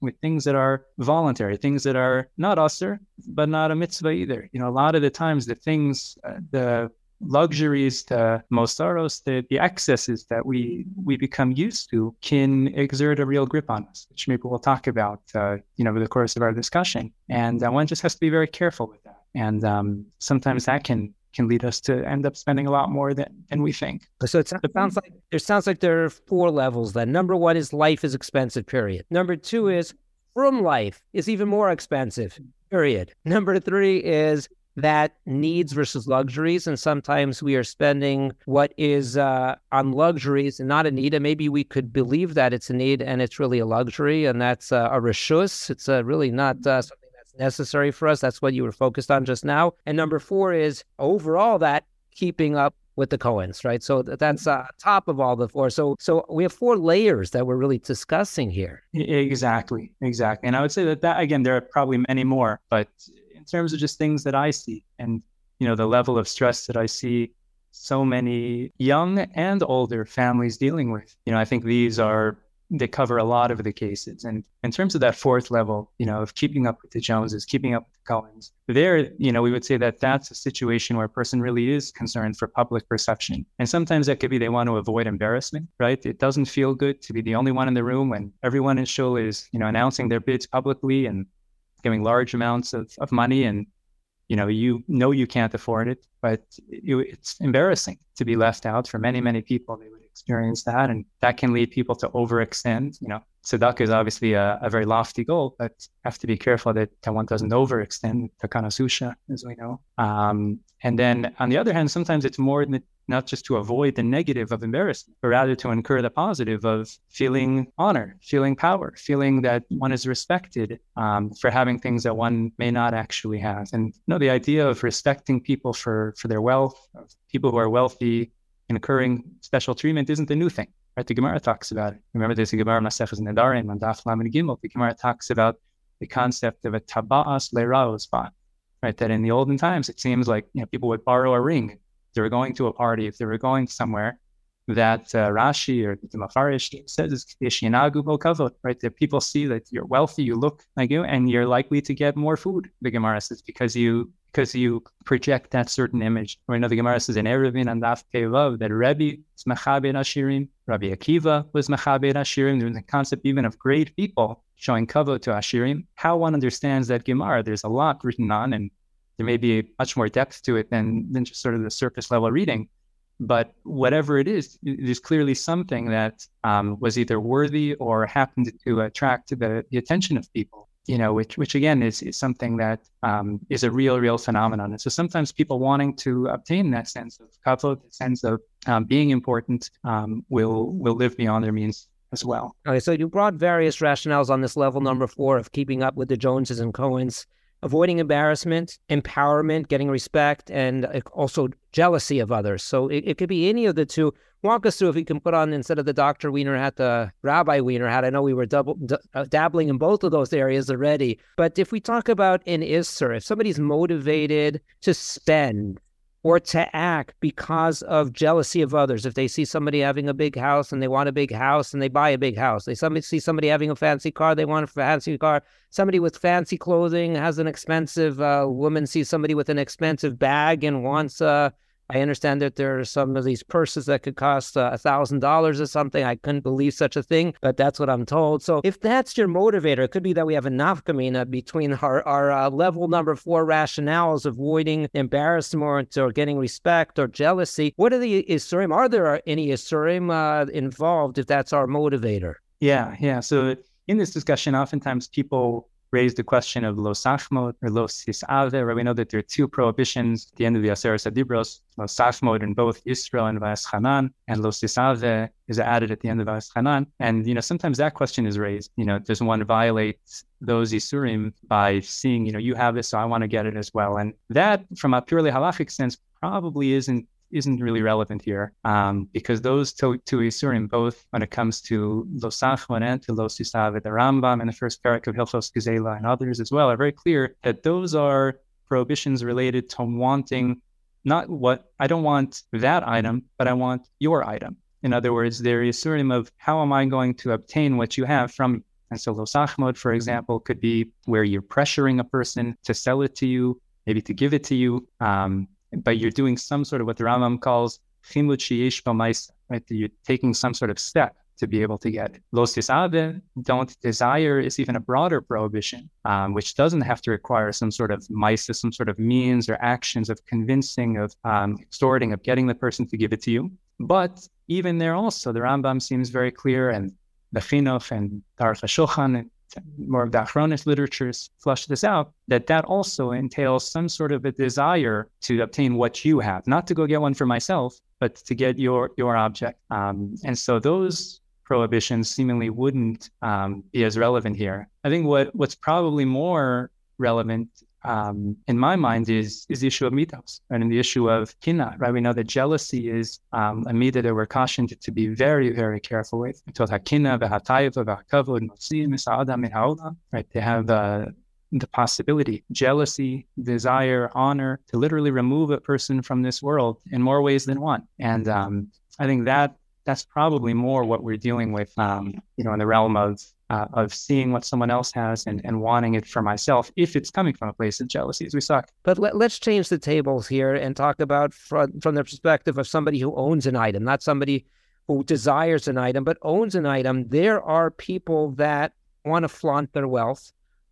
with things that are voluntary, things that are not usher, but not a mitzvah either. You know, a lot of the times the things, uh, the luxuries, the mosaros, the, the excesses that we, we become used to can exert a real grip on us, which maybe we'll talk about, uh, you know, over the course of our discussion. And uh, one just has to be very careful with that. And um, sometimes that can can lead us to end up spending a lot more than, than we think. So it sounds like there sounds like there are four levels then. Number one is life is expensive, period. Number two is from life is even more expensive, period. Number three is that needs versus luxuries. And sometimes we are spending what is uh, on luxuries and not a need. And maybe we could believe that it's a need and it's really a luxury. And that's uh, a reshus. It's uh, really not uh, something necessary for us. That's what you were focused on just now. And number four is overall that keeping up with the Cohens, right? So that's uh, top of all the four. So so we have four layers that we're really discussing here. Exactly, exactly. And I would say that, that again, there are probably many more, but in terms of just things that I see and, you know, the level of stress that I see so many young and older families dealing with, you know, I think these are they cover a lot of the cases. And in terms of that fourth level, you know, of keeping up with the Joneses, keeping up with the Cohens, there, you know, we would say that that's a situation where a person really is concerned for public perception. And sometimes that could be they want to avoid embarrassment, right? It doesn't feel good to be the only one in the room when everyone in shul is, you know, announcing their bids publicly and giving large amounts of, of money. And, you know, you know you can't afford it, but it, it's embarrassing to be left out for many, many people. They would experience that, and that can lead people to overextend. You know, tzedakah is obviously a, a very lofty goal, but have to be careful that, that one doesn't overextend, takana susha, as we know. Um, and then on the other hand, sometimes it's more than not just to avoid the negative of embarrassment, but rather to incur the positive of feeling honor, feeling power, feeling that one is respected um, for having things that one may not actually have. And you know, the idea of respecting people for, for their wealth, of people who are wealthy, incurring special treatment isn't the new thing, right? The Gemara talks about it. Remember, there's a Gemara Maseches Nedarim on Daf Lamed Gimel. The Gemara talks about the concept of a taba'as le'raos ba, right? That in the olden times, it seems like, you know, people would borrow a ring. If they were going to a party, if they were going somewhere, that uh, Rashi or the Mafarish says is "Yeshinagu bel kavod," right? That people see that you're wealthy, you look like you, and you're likely to get more food. The Gemara says because you because you project that certain image. Or another Gemara says in Erevin and Daf Keivav that Rebbe is mechaber Ashirim, Rabbi Akiva was mechaber Ashirim. There's a concept even of great people showing kavod to Ashirim. How one understands that Gemara, there's a lot written on, and there may be much more depth to it than than just sort of the surface level reading. But whatever it is, there's clearly something that um, was either worthy or happened to attract the, the attention of people, you know, which, which again, is, is something that um, is a real, real phenomenon. And so sometimes people wanting to obtain that sense of kavod, the sense of um, being important, um, will will live beyond their means as well. Okay, so you brought various rationales on this level, number four, of keeping up with the Joneses and Cohens. Avoiding embarrassment, empowerment, getting respect, and also jealousy of others. So it, it could be any of the two. Walk us through, if you can put on, instead of the Doctor Wiener hat, the Rabbi Wiener hat. I know we were double, d- dabbling in both of those areas already. But if we talk about an Isser, if somebody's motivated to spend or to act because of jealousy of others, if they see somebody having a big house and they want a big house and they buy a big house, they somebody see somebody having a fancy car, they want a fancy car, somebody with fancy clothing has an expensive, uh, woman sees somebody with an expensive bag and wants, uh, I understand that there are some of these purses that could cost uh, one thousand dollars or something. I couldn't believe such a thing, but that's what I'm told. So if that's your motivator, it could be that we have a nafkamina between our, our uh, level number four rationales, avoiding embarrassment or getting respect or jealousy. What are the Isurim? Are there any Isurim uh, involved if that's our motivator? Yeah, yeah. So in this discussion, oftentimes people raise the question of Lo Sachmod or Lo Sisave, right? We know that there are two prohibitions at the end of the Aseret HaDibros, Lo Sachmod in both Yisrael and Va'eschanan, and Lo Sisave is added at the end of Va'eschanan. And, you know, sometimes that question is raised, you know, does one violate those Isurim by seeing, you know, you have this, so I want to get it as well. And that, from a purely halachic sense, probably isn't isn't really relevant here, um, because those two, two Isurim, both when it comes to Lo Sachmod and to Lo Sisave, the Rambam and the first parak of Hilchos Gezeilah and others as well, are very clear that those are prohibitions related to wanting, not what, I don't want that item, but I want your item. In other words, they're Isurim of how am I going to obtain what you have from. And so Lo Sachmod, for example, could be where you're pressuring a person to sell it to you, maybe to give it to you, um, but you're doing some sort of what the Rambam calls chimud sheyesh b'maisa, right? You're taking some sort of step to be able to get it. Lo tisave, don't desire, is even a broader prohibition, um, which doesn't have to require some sort of maisa, some sort of means or actions of convincing, of um, extorting, of getting the person to give it to you. But even there also, the Rambam seems very clear, and the Chinuch and Aruch HaShulchan and more of the Achronis literatures flush this out, that that also entails some sort of a desire to obtain what you have, not to go get one for myself, but to get your your object. Um, and so those prohibitions seemingly wouldn't um, be as relevant here. I think what what's probably more relevant um, in my mind is is the issue of mitos, right? And the issue of kinah, right? We know that jealousy is um, a midah that we're cautioned to be very, very careful with. Right? They have uh, the possibility, jealousy, desire, honor, to literally remove a person from this world in more ways than one. And um, I think that that's probably more what we're dealing with, um, you know, in the realm of Uh, of seeing what someone else has and, and wanting it for myself, if it's coming from a place of jealousy, as we saw. But let, let's change the tables here and talk about from, from the perspective of somebody who owns an item, not somebody who desires an item, but owns an item. There are people that want to flaunt their wealth,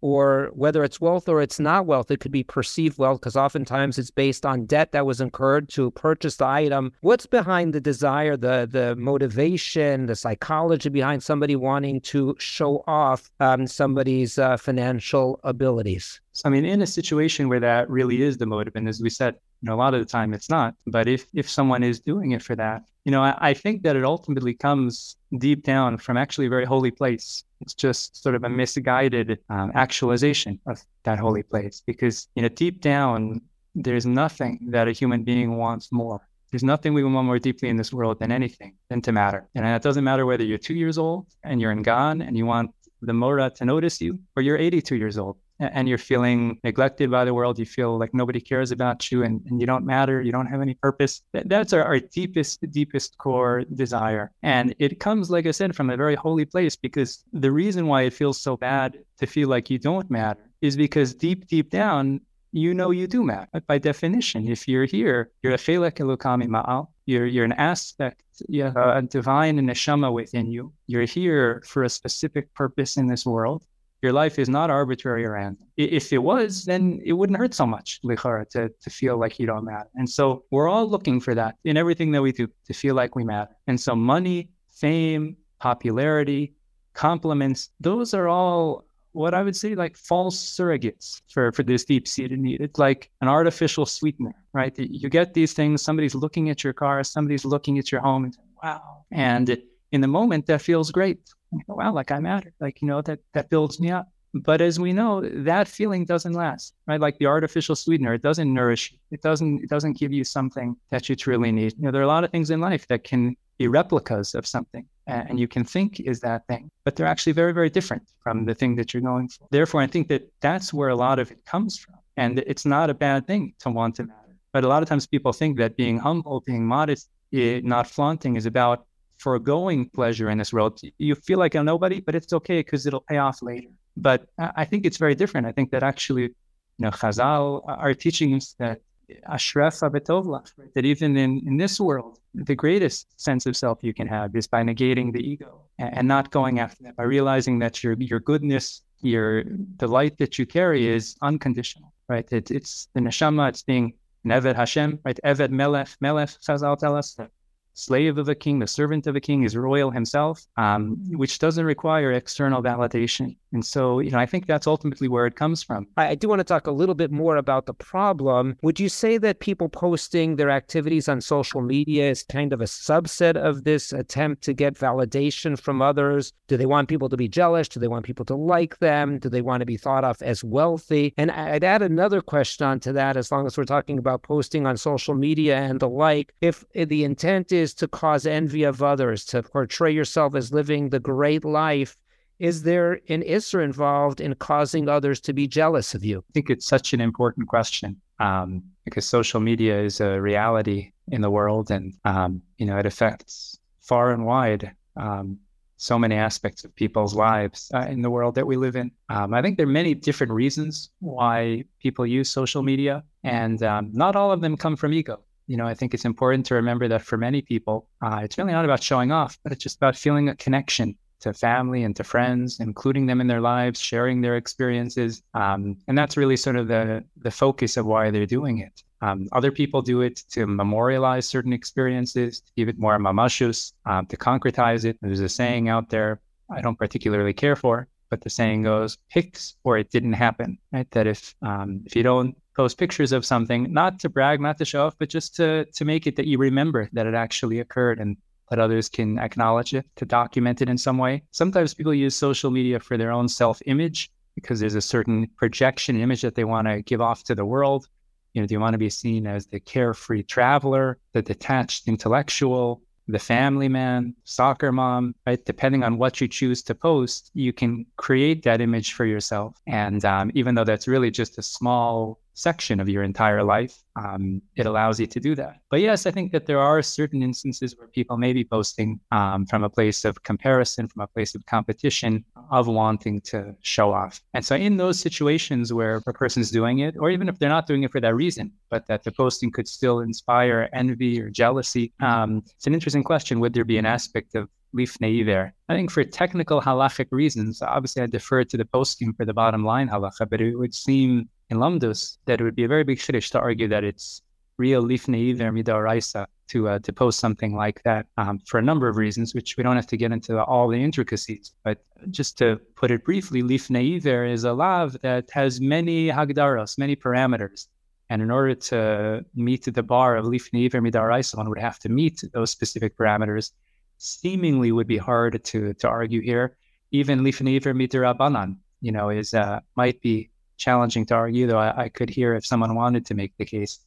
or whether it's wealth or it's not wealth, it could be perceived wealth, because oftentimes it's based on debt that was incurred to purchase the item. What's behind the desire, the the motivation, the psychology behind somebody wanting to show off um, somebody's uh, financial abilities? So, I mean, in a situation where that really is the motive, and as we said, you know, a lot of the time it's not, but if if someone is doing it for that, you know, I, I think that it ultimately comes deep down from actually a very holy place. It's just sort of a misguided um, actualization of that holy place, because, you know, deep down, there's nothing that a human being wants more. There's nothing we want more deeply in this world than anything, than to matter. And it doesn't matter whether you're two years old and you're in Gan and you want the Mora to notice you, or you're eighty-two years old and you're feeling neglected by the world, you feel like nobody cares about you and, and you don't matter, you don't have any purpose, that, that's our, our deepest, deepest core desire. And it comes, like I said, from a very holy place, because the reason why it feels so bad to feel like you don't matter is because deep, deep down, you know you do matter. By definition, if you're here, you're a chelek elokami ma'al. You're, you're an aspect, you have a divine neshama within you. You're here for a specific purpose in this world. Your life is not arbitrary or random. If it was, then it wouldn't hurt so much, lichara, to, to feel like you don't matter. And so we're all looking for that in everything that we do, to feel like we matter. And so money, fame, popularity, compliments, those are all what I would say like false surrogates for, for this deep-seated need. It's like an artificial sweetener, right? You get these things, somebody's looking at your car, somebody's looking at your home, and wow. And in the moment, that feels great. Wow, like I matter, like, you know, that, that builds me up. But as we know, that feeling doesn't last, right? Like the artificial sweetener, it doesn't nourish you. It doesn't, it doesn't give you something that you truly need. You know, there are a lot of things in life that can be replicas of something, and you can think is that thing, but they're actually very, very different from the thing that you're going for. Therefore, I think that that's where a lot of it comes from. And it's not a bad thing to want to matter. But a lot of times people think that being humble, being modest, it, not flaunting is about foregoing pleasure in this world. You feel like a nobody, but it's okay because it'll pay off later. But I think it's very different. I think that actually, you know, Chazal are teaching us that ashraf habetovlach, that even in, in this world, the greatest sense of self you can have is by negating the ego and, and not going after that, by realizing that your your goodness, your the light that you carry is unconditional, right? It, it's the neshama, it's being an Eved Hashem, right? Eved Melech, Melech, Chazal tell us that slave of a king, the servant of a king is royal himself, um, which doesn't require external validation. And so, you know, I think that's ultimately where it comes from. I, I do want to talk a little bit more about the problem. Would you say that people posting their activities on social media is kind of a subset of this attempt to get validation from others? Do they want people to be jealous? Do they want people to like them? Do they want to be thought of as wealthy? And I, I'd add another question onto that, as long as we're talking about posting on social media and the like. If the intent is is to cause envy of others, to portray yourself as living the great life, is there an isser involved in causing others to be jealous of you? I think it's such an important question um, because social media is a reality in the world, and um, you know, it affects far and wide um, so many aspects of people's lives uh, in the world that we live in. Um, I think there are many different reasons why people use social media, and um, not all of them come from ego. You know, I think it's important to remember that for many people, uh, it's really not about showing off, but it's just about feeling a connection to family and to friends, including them in their lives, sharing their experiences. Um, and that's really sort of the, the focus of why they're doing it. Um, other people do it to memorialize certain experiences, to give it more mamashus, um, to concretize it. There's a saying out there I don't particularly care for, but the saying goes, pics or it didn't happen, right? That if um, if you don't post pictures of something, not to brag, not to show off, but just to to make it that you remember that it actually occurred and that others can acknowledge it, to document it in some way. Sometimes people use social media for their own self-image because there's a certain projection image that they want to give off to the world. You know, do you want to be seen as the carefree traveler, the detached intellectual, the family man, soccer mom, right? Depending on what you choose to post, you can create that image for yourself. And um, even though that's really just a small section of your entire life, um, it allows you to do that. But yes, I think that there are certain instances where people may be posting um, from a place of comparison, from a place of competition, of wanting to show off. And so in those situations where a person's doing it, or even if they're not doing it for that reason, but that the posting could still inspire envy or jealousy, um, it's an interesting question. Would there be an aspect of lifnei there? I think for technical halachic reasons, obviously I defer to the posting for the bottom line halacha, but it would seem in Lamdus that it would be a very big chiddush to argue that it's real lifnei there midoraisa to uh, to post something like that um, for a number of reasons, which we don't have to get into the, all the intricacies. But just to put it briefly, lifnei there is a lav that has many hagdaros, many parameters. And in order to meet the bar of lifnei there midoraisa, one would have to meet those specific parameters. Seemingly would be hard to to argue here. Even lifnei there midorabanan, you know, is uh, might be challenging to argue, though I, I could hear if someone wanted to make the case.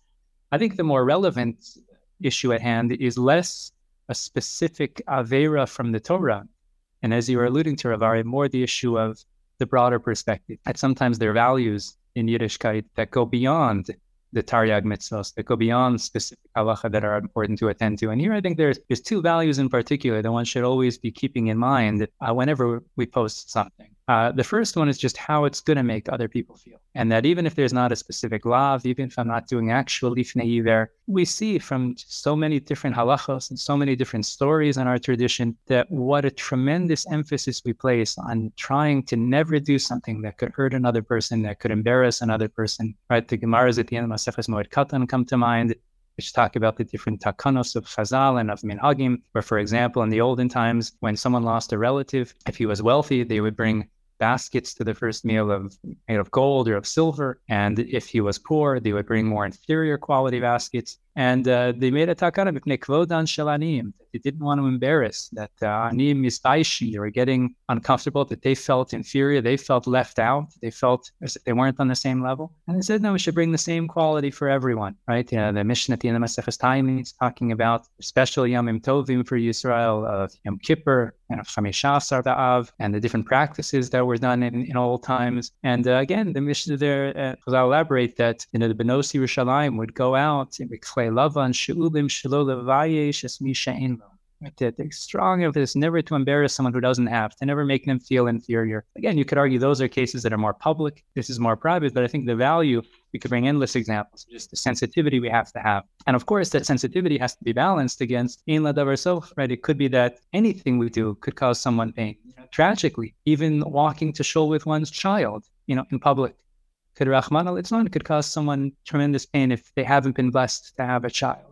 I think the more relevant issue at hand is less a specific avera from the Torah, and as you were alluding to, Ravari, more the issue of the broader perspective. And sometimes there are values in Yiddishkeit that go beyond the Taryag mitzvahs, that go beyond specific halacha that are important to attend to. And here I think there's, there's two values in particular that one should always be keeping in mind uh, whenever we post something. Uh, the first one is just how it's going to make other people feel. And that even if there's not a specific lav, even if I'm not doing actual lifnei iver, we see from so many different halachos and so many different stories in our tradition that what a tremendous emphasis we place on trying to never do something that could hurt another person, that could embarrass another person, right? The Gemaras at the end of Maseches Moed Katan come to mind, which talk about the different takanos of Chazal and of Minhagim, where, for example, in the olden times, when someone lost a relative, if he was wealthy, they would bring baskets to the first meal of made of gold or of silver. And if he was poor, they would bring more inferior quality baskets. And uh, they made a takana mipnei kvodan shel aniyim. They didn't want to embarrass that aniyim is taishi. They were getting uncomfortable, that they felt inferior. They felt left out. They felt they weren't on the same level. And they said, no, we should bring the same quality for everyone, right? You know, the Mishnah at the end of Maseches Tainin is talking about special yamim tovim for Yisrael of Yom Kippur and of Chamishah Sar B'Av and the different practices that were done in, in old times. And uh, again, the Mishnah there, because uh, I'll elaborate that, you know, the Benos Yerushalayim would go out and reclaim they're strong of this, never to embarrass someone who doesn't have, to never make them feel inferior. Again, you could argue those are cases that are more public. This is more private, but I think the value, we could bring endless examples, just the sensitivity we have to have. And of course, that sensitivity has to be balanced against ein ladavar sof, right? It could be that anything we do could cause someone pain. You know, tragically, even walking to shul with one's child, you know, in public, could Rahman al-Itzlan could cause someone tremendous pain if they haven't been blessed to have a child.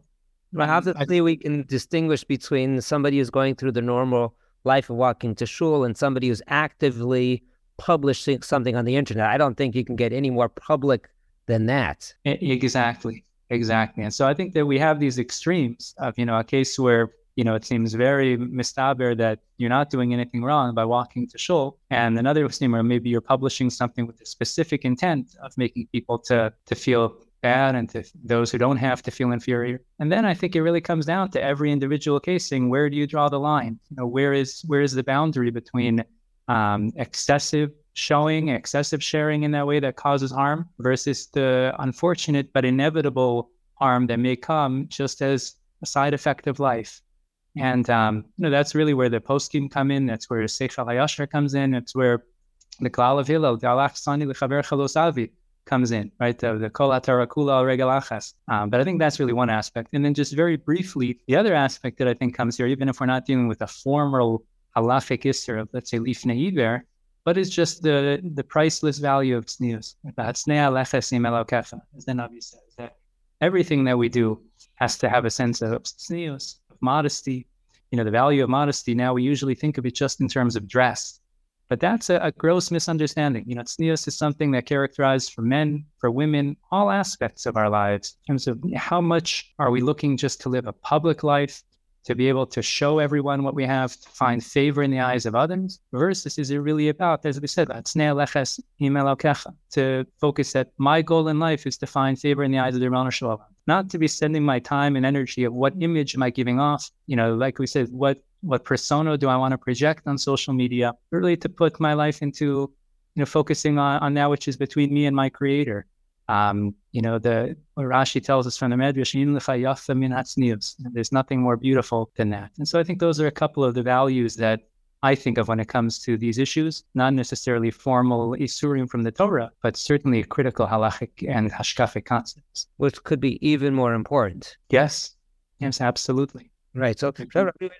Perhaps I, we can distinguish between somebody who's going through the normal life of walking to shul and somebody who's actively publishing something on the internet. I don't think you can get any more public than that. Exactly, exactly. And so I think that we have these extremes of, you know, a case where, you know, it seems very mistaber that you're not doing anything wrong by walking to shul. And another extreme, or maybe you're publishing something with the specific intent of making people to, to feel bad and to those who don't have to feel inferior. And then I think it really comes down to every individual case saying, where do you draw the line? You know, where is, where is the boundary between um, excessive showing, excessive sharing in that way that causes harm versus the unfortunate but inevitable harm that may come just as a side effect of life? And, um, you know, that's really where the poskim come in. That's where Seichel HaYashar comes in. That's where the Klal of Hillel, the Alach Sani L'chaver Chalos Avi comes in, right? The, the Kol HaTorah Kula Regel Achas. Um, but I think that's really one aspect. And then just very briefly, the other aspect that I think comes here, even if we're not dealing with a formal halachic issur of, let's say, Lifnei Iver, but it's just the the priceless value of tznius. As the Navi says, that everything that we do has to have a sense of tznius, modesty. You know, the value of modesty, now we usually think of it just in terms of dress, but that's a, a gross misunderstanding. You know, tznius is something that characterizes for men, for women, all aspects of our lives, in terms of how much are we looking just to live a public life, to be able to show everyone what we have, to find favor in the eyes of others, versus is it really about, as we said, to focus that my goal in life is to find favor in the eyes of the Ribono Shel Olam, not to be spending my time and energy of what image am I giving off, you know, like we said, what what persona do I want to project on social media, really to put my life into, you know, focusing on, on that which is between me and my Creator. Um, you know, the Rashi tells us from the Medrash, there's nothing more beautiful than that. And so I think those are a couple of the values that I think of when it comes to these issues, not necessarily formal isurim from the Torah, but certainly critical halachic and hashkafic concepts. Which could be even more important. Yes, yes, absolutely. Right. So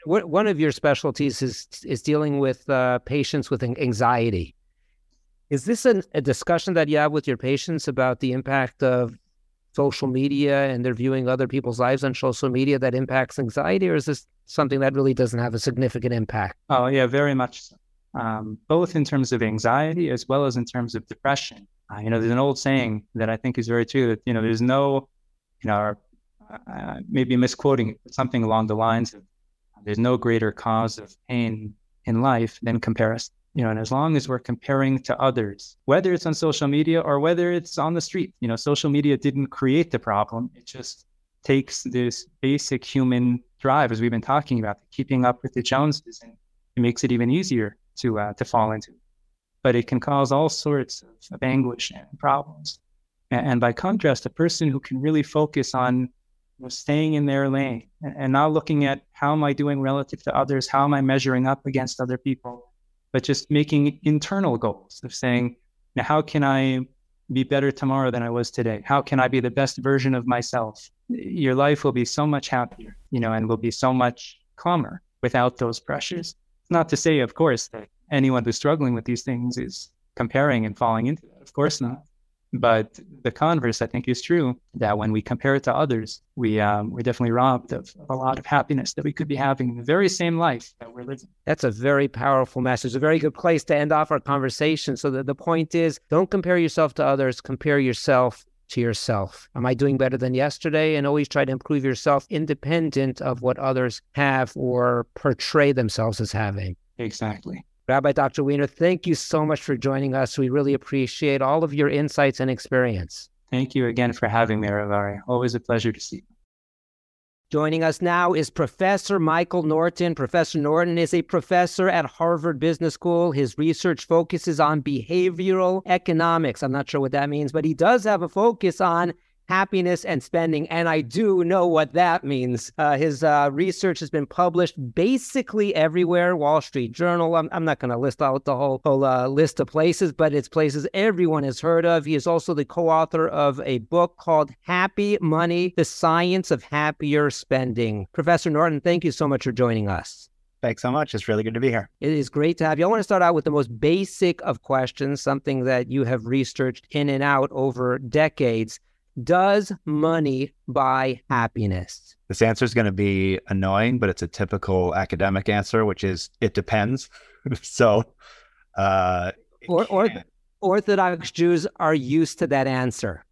one of your specialties is, is dealing with uh, patients with anxiety. Is this an, a discussion that you have with your patients about the impact of social media and they're viewing other people's lives on social media that impacts anxiety, or is this something that really doesn't have a significant impact? Oh, yeah, very much so. Um, both in terms of anxiety as well as in terms of depression. Uh, you know, there's an old saying that I think is very true that, you know, there's no, you know, uh, maybe misquoting it, but something along the lines of uh, there's no greater cause of pain in life than comparison. You know, and as long as we're comparing to others, whether it's on social media or whether it's on the street, you know, social media didn't create the problem. It just takes this basic human drive, as we've been talking about, keeping up with the Joneses, and it makes it even easier to uh, to fall into. but it can cause all sorts of anguish and problems. And by contrast, a person who can really focus on staying in their lane and not looking at how am I doing relative to others, how am I measuring up against other people, but just making internal goals of saying, now, how can I be better tomorrow than I was today? How can I be the best version of myself? Your life will be so much happier, you know, and will be so much calmer without those pressures. Not to say, of course, that anyone who's struggling with these things is comparing and falling into that. Of course not. But the converse, I think, is true, that when we compare it to others, we, um, we're definitely robbed of a lot of happiness that we could be having in the very same life that we're living. That's a very powerful message, a very good place to end off our conversation. So the, the point is, don't compare yourself to others, compare yourself to yourself. Am I doing better than yesterday? And always try to improve yourself independent of what others have or portray themselves as having. Exactly. Rabbi Doctor Wiener, thank you so much for joining us. We really appreciate all of your insights and experience. Thank you again for having me, Ravari. Always a pleasure to see you. Joining us now is Professor Michael Norton. Professor Norton is a professor at Harvard Business School. His research focuses on behavioral economics. I'm not sure what that means, but he does have a focus on happiness and spending, and I do know what that means. Uh, his uh, research has been published basically everywhere. Wall Street Journal. I'm, I'm not going to list out the whole, whole uh, list of places, but it's places everyone has heard of. He is also the co-author of a book called Happy Money, The Science of Happier Spending. Professor Norton, thank you so much for joining us. Thanks so much. It's really good to be here. It is great to have you. I want to start out with the most basic of questions, something that you have researched in and out over decades. Does money buy happiness? This answer is going to be annoying, but it's a typical academic answer, which is it depends. so, uh, or, or Orthodox Jews are used to that answer.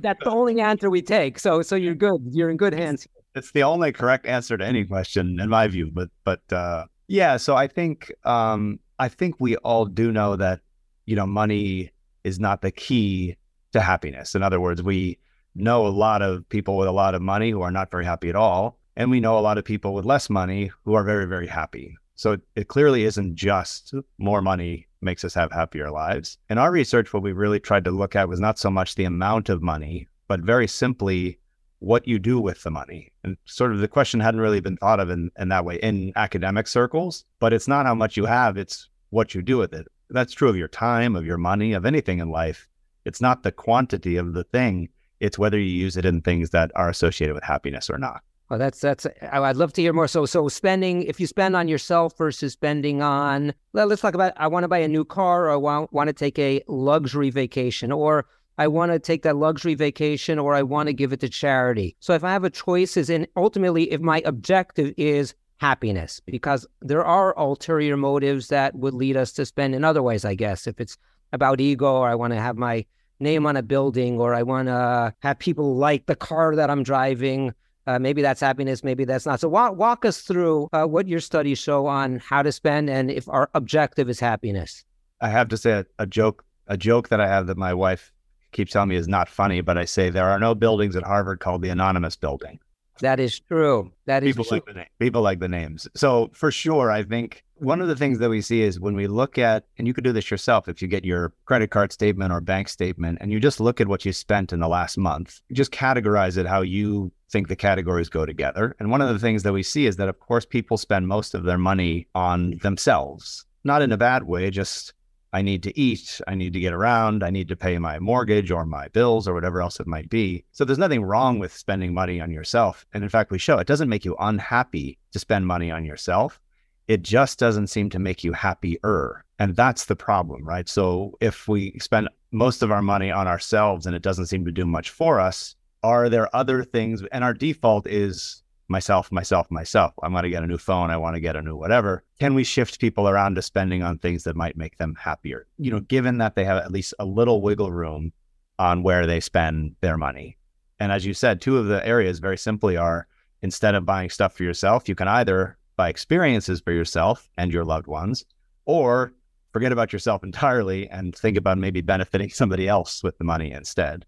That's the only answer we take. So, so you're good. You're in good hands. It's the only correct answer to any question, in my view. But, but uh, yeah. So I think um, I think we all do know that you know money is not the key to happiness. In other words, we know a lot of people with a lot of money who are not very happy at all. And we know a lot of people with less money who are very, very happy. So it, it clearly isn't just more money makes us have happier lives. In our research, what we really tried to look at was not so much the amount of money, but very simply what you do with the money. And sort of the question hadn't really been thought of in, in that way in academic circles, but it's not how much you have, it's what you do with it. That's true of your time, of your money, of anything in life. It's not the quantity of the thing. It's whether you use it in things that are associated with happiness or not. Well, that's, that's, I'd love to hear more. So, so spending, if you spend on yourself versus spending on, well, let's talk about, I want to buy a new car, or I want, want to take a luxury vacation, or I want to take that luxury vacation, or I want to give it to charity. So if I have a choices, and ultimately if my objective is happiness, because there are ulterior motives that would lead us to spend in other ways, I guess, if it's about ego, or I want to have my name on a building, or I want to have people like the car that I'm driving. Uh, maybe that's happiness, maybe that's not. So walk, walk us through uh, what your studies show on how to spend and if our objective is happiness. I have to say a, a joke, a joke that I have that my wife keeps telling me is not funny, but I say there are no buildings at Harvard called the Anonymous Building. That is true. That is people true. Like the name. People like the names. So for sure, I think one of the things that we see is when we look at, and you could do this yourself, if you get your credit card statement or bank statement, and you just look at what you spent in the last month, just categorize it how you think the categories go together. And one of the things that we see is that, of course, people spend most of their money on themselves, not in a bad way, just I need to eat, I need to get around, I need to pay my mortgage or my bills or whatever else it might be. So there's nothing wrong with spending money on yourself. And in fact, we show it doesn't make you unhappy to spend money on yourself. It just doesn't seem to make you happier. And that's the problem, right? So if we spend most of our money on ourselves and it doesn't seem to do much for us, are there other things? And our default is myself, myself, myself. I'm going to get a new phone. I want to get a new whatever. Can we shift people around to spending on things that might make them happier? You know, given that they have at least a little wiggle room on where they spend their money. And as you said, two of the areas very simply are instead of buying stuff for yourself, you can either buy experiences for yourself and your loved ones, or forget about yourself entirely and think about maybe benefiting somebody else with the money instead.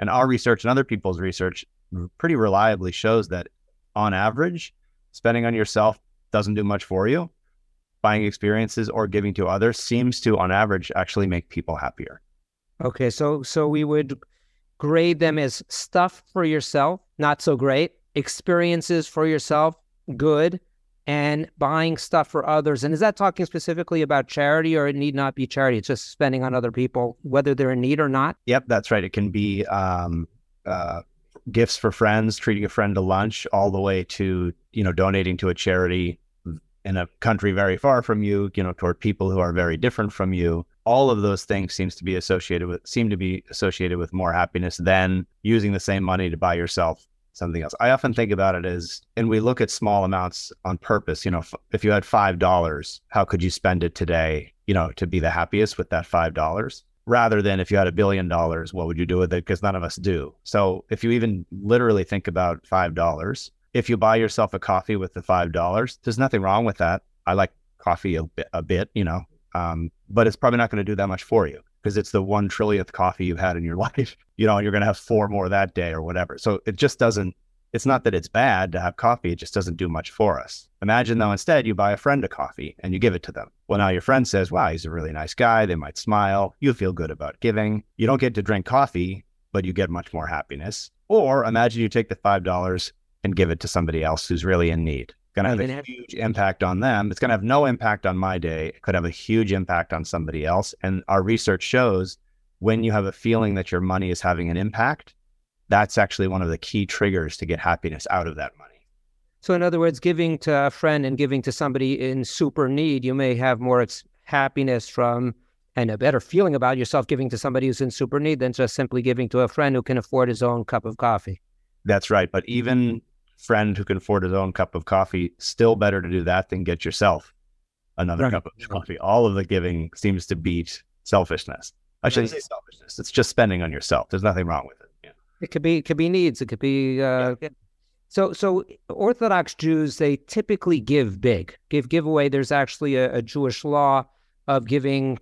And our research and other people's research pretty reliably shows that on average, spending on yourself doesn't do much for you. buying experiences or giving to others seems to, on average, actually make people happier. Okay, so so we would grade them as stuff for yourself, not so great, experiences for yourself, good, and buying stuff for others. And is that talking specifically about charity, or it need not be charity? It's just spending on other people, whether they're in need or not? Yep, that's right. It can be um, uh, gifts for friends, treating a friend to lunch, all the way to, you know, donating to a charity in a country very far from you, you know, toward people who are very different from you. All of those things seems to be associated with, seem to be associated with more happiness than using the same money to buy yourself something else. I often think about it as, and we look at small amounts on purpose, you know, f- if you had five dollars, how could you spend it today, you know, to be the happiest with that five dollars? Rather than if you had a billion dollars, what would you do with it? Because none of us do. So if you even literally think about five dollars, if you buy yourself a coffee with the five dollars, there's nothing wrong with that. I like coffee a bit, a bit you know, um, but it's probably not going to do that much for you because it's the one trillionth coffee you've had in your life. You know, and you're going to have four more that day or whatever. So it just doesn't, it's not that it's bad to have coffee. It just doesn't do much for us. Imagine though, instead you buy a friend a coffee and you give it to them. Well, now your friend says, wow, he's a really nice guy. They might smile. You feel good about giving. You don't get to drink coffee, but you get much more happiness. Or imagine you take the five dollars and give it to somebody else who's really in need. Going to have a huge impact on them. It's going to have no impact on my day. It could have a huge impact on somebody else. And our research shows when you have a feeling that your money is having an impact, that's actually one of the key triggers to get happiness out of that money. So in other words, giving to a friend and giving to somebody in super need, you may have more ex- happiness from and a better feeling about yourself giving to somebody who's in super need than just simply giving to a friend who can afford his own cup of coffee. That's right. But even friend who can afford his own cup of coffee, still better to do that than get yourself another right. cup of coffee. All of the giving seems to beat selfishness. I shouldn't right. say selfishness. It's just spending on yourself. There's nothing wrong with it. Yeah. It could be, it could be needs. It could be. Uh, yeah. So, so Orthodox Jews, they typically give big, give giveaway. There's actually a, a Jewish law of giving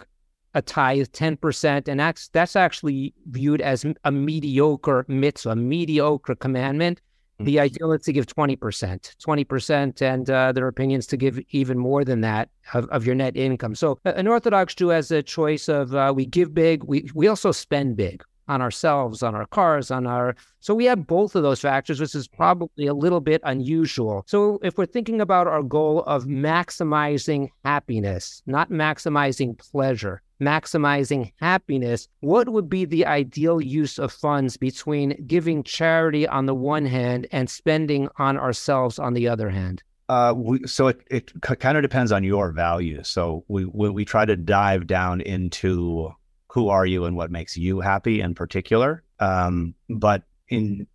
a tithe, ten percent, and that's that's actually viewed as a mediocre mitzvah, a mediocre commandment. The ideal is to give twenty percent, twenty percent, and uh, there are opinions to give even more than that of, of your net income. So an Orthodox Jew has a choice of uh, we give big, we, we also spend big on ourselves, on our cars, on our... So we have both of those factors, which is probably a little bit unusual. So if we're thinking about our goal of maximizing happiness, not maximizing pleasure, maximizing happiness, what would be the ideal use of funds between giving charity on the one hand and spending on ourselves on the other hand? Uh, we, so it, it c- kind of depends on your values. So we, we we try to dive down into who are you and what makes you happy in particular. Um, but in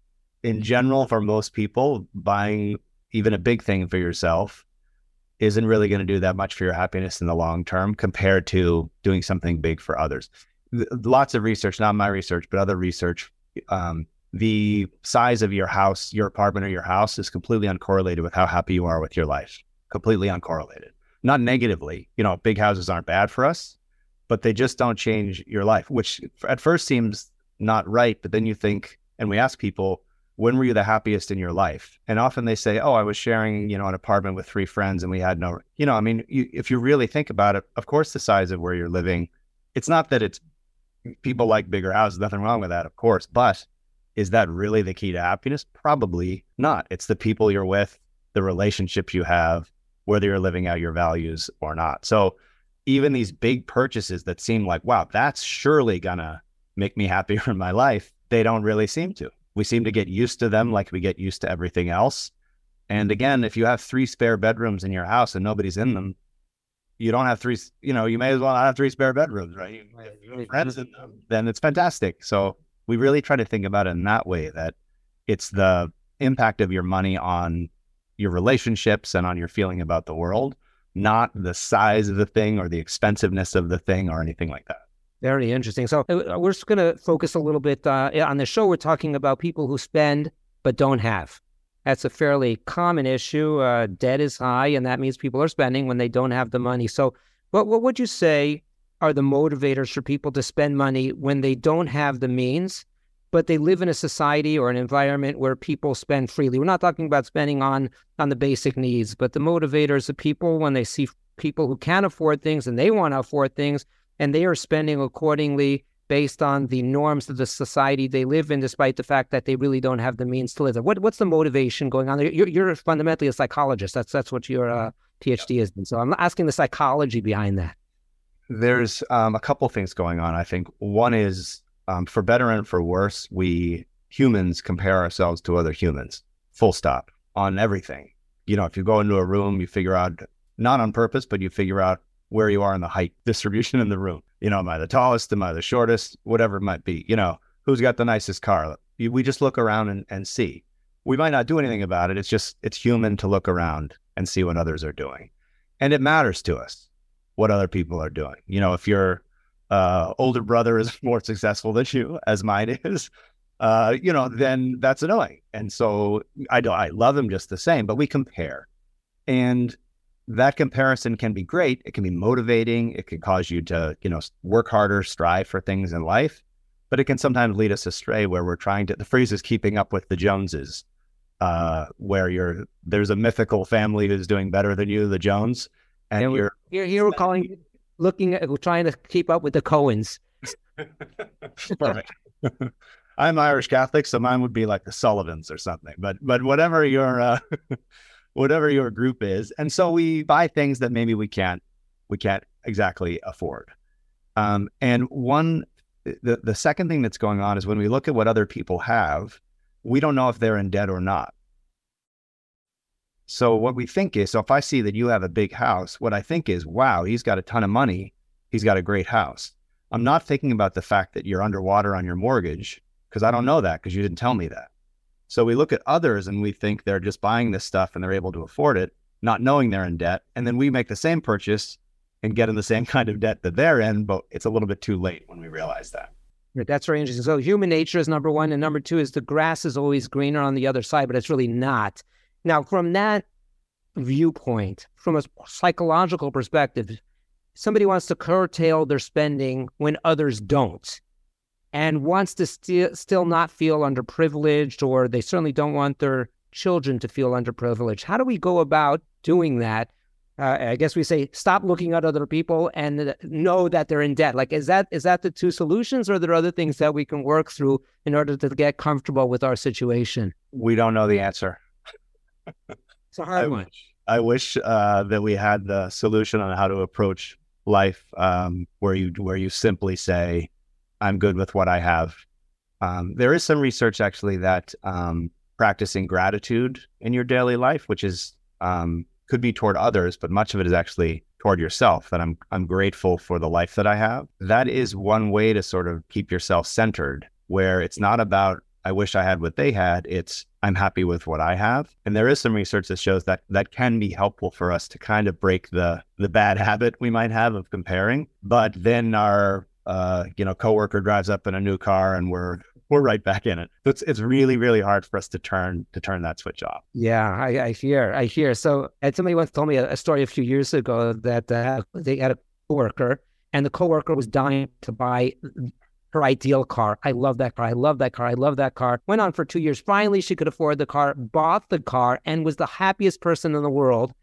in general, for most people, buying even a big thing for yourself isn't really going to do that much for your happiness in the long term compared to doing something big for others. Th- lots of research, not my research, but other research, um, the size of your house, your apartment or your house is completely uncorrelated with how happy you are with your life, completely uncorrelated. Not negatively, you know, big houses aren't bad for us, but they just don't change your life, which at first seems not right. But then you think, and we ask people, when were you the happiest in your life? And often they say, oh, I was sharing, you know, an apartment with three friends and we had no, you know, I mean, you, if you really think about it, of course, the size of where you're living, it's not that it's people like bigger houses, nothing wrong with that, of course. But is that really the key to happiness? Probably not. It's the people you're with, the relationships you have, whether you're living out your values or not. So even these big purchases that seem like, wow, that's surely gonna make me happier in my life, they don't really seem to. We seem to get used to them like we get used to everything else. And again, if you have three spare bedrooms in your house and nobody's in them, you don't have three, you know, you may as well not have three spare bedrooms, right? If you have friends in them, then it's fantastic. So we really try to think about it in that way, that it's the impact of your money on your relationships and on your feeling about the world, not the size of the thing or the expensiveness of the thing or anything like that. Very interesting. So we're just going to focus a little bit uh, on the show. We're talking about people who spend but don't have. That's a fairly common issue. Uh, debt is high, and that means people are spending when they don't have the money. So what, what would you say are the motivators for people to spend money when they don't have the means, but they live in a society or an environment where people spend freely? We're not talking about spending on, on the basic needs, but the motivators of people when they see people who can afford things and they want to afford things, and they are spending accordingly based on the norms of the society they live in, despite the fact that they really don't have the means to live there. What, what's the motivation going on there? You're, you're fundamentally a psychologist. That's that's what your uh, PhD is. And so I'm asking the psychology behind that. There's um, a couple things going on, I think. One is, um, for better and for worse, we humans compare ourselves to other humans, full stop, on everything. You know, if you go into a room, you figure out, not on purpose, but you figure out where you are in the height distribution in the room. You know, am I the tallest? Am I the shortest? Whatever it might be. You know, who's got the nicest car? We just look around and, and see. We might not do anything about it. It's just, it's human to look around and see what others are doing. And it matters to us what other people are doing. You know, if your uh, older brother is more successful than you, as mine is, uh, you know, then that's annoying. And so I, do, I love him just the same, but we compare. And that comparison can be great. It can be motivating. It can cause you to, you know, work harder, strive for things in life, but it can sometimes lead us astray where we're trying to, the phrase is keeping up with the Joneses, uh, where you're, there's a mythical family who's doing better than you, the Jones. And, and you're, you're, here we're calling, looking at, we're trying to keep up with the Cohens. Perfect. I'm Irish Catholic, so mine would be like the Sullivans or something, but, but whatever your, uh, whatever your group is. And so we buy things that maybe we can't, we can't exactly afford. Um, and one, the, the second thing that's going on is when we look at what other people have, we don't know if they're in debt or not. So what we think is, so if I see that you have a big house, what I think is, wow, he's got a ton of money. He's got a great house. I'm not thinking about the fact that you're underwater on your mortgage, because I don't know that because you didn't tell me that. So we look at others and we think they're just buying this stuff and they're able to afford it, not knowing they're in debt. And then we make the same purchase and get in the same kind of debt that they're in, but it's a little bit too late when we realize that. That's very interesting. So human nature is number one. And number two is the grass is always greener on the other side, but it's really not. Now, from that viewpoint, from a psychological perspective, somebody wants to curtail their spending when others don't, and wants to st- still not feel underprivileged, or they certainly don't want their children to feel underprivileged. How do we go about doing that? Uh, I guess we say, stop looking at other people and know that they're in debt. Like, is that is that the two solutions, or are there other things that we can work through in order to get comfortable with our situation? We don't know the answer. It's a hard I one. Wish, I wish uh, that we had the solution on how to approach life, um, where you where you simply say, I'm good with what I have. Um, there is some research actually that um, practicing gratitude in your daily life, which is um, could be toward others, but much of it is actually toward yourself, that I'm I'm grateful for the life that I have. That is one way to sort of keep yourself centered, where it's not about, I wish I had what they had, it's I'm happy with what I have. And there is some research that shows that that can be helpful for us to kind of break the the bad habit we might have of comparing, but then our Uh, you know, coworker drives up in a new car and we're, we're right back in it. It's, it's really, really hard for us to turn, to turn that switch off. Yeah, I, I hear, I hear. So, and somebody once told me a, a story a few years ago that uh, they had a coworker, and the coworker was dying to buy her ideal car. I love that car. I love that car. I love that car. Went on for two years. Finally, she could afford the car, bought the car, and was the happiest person in the world.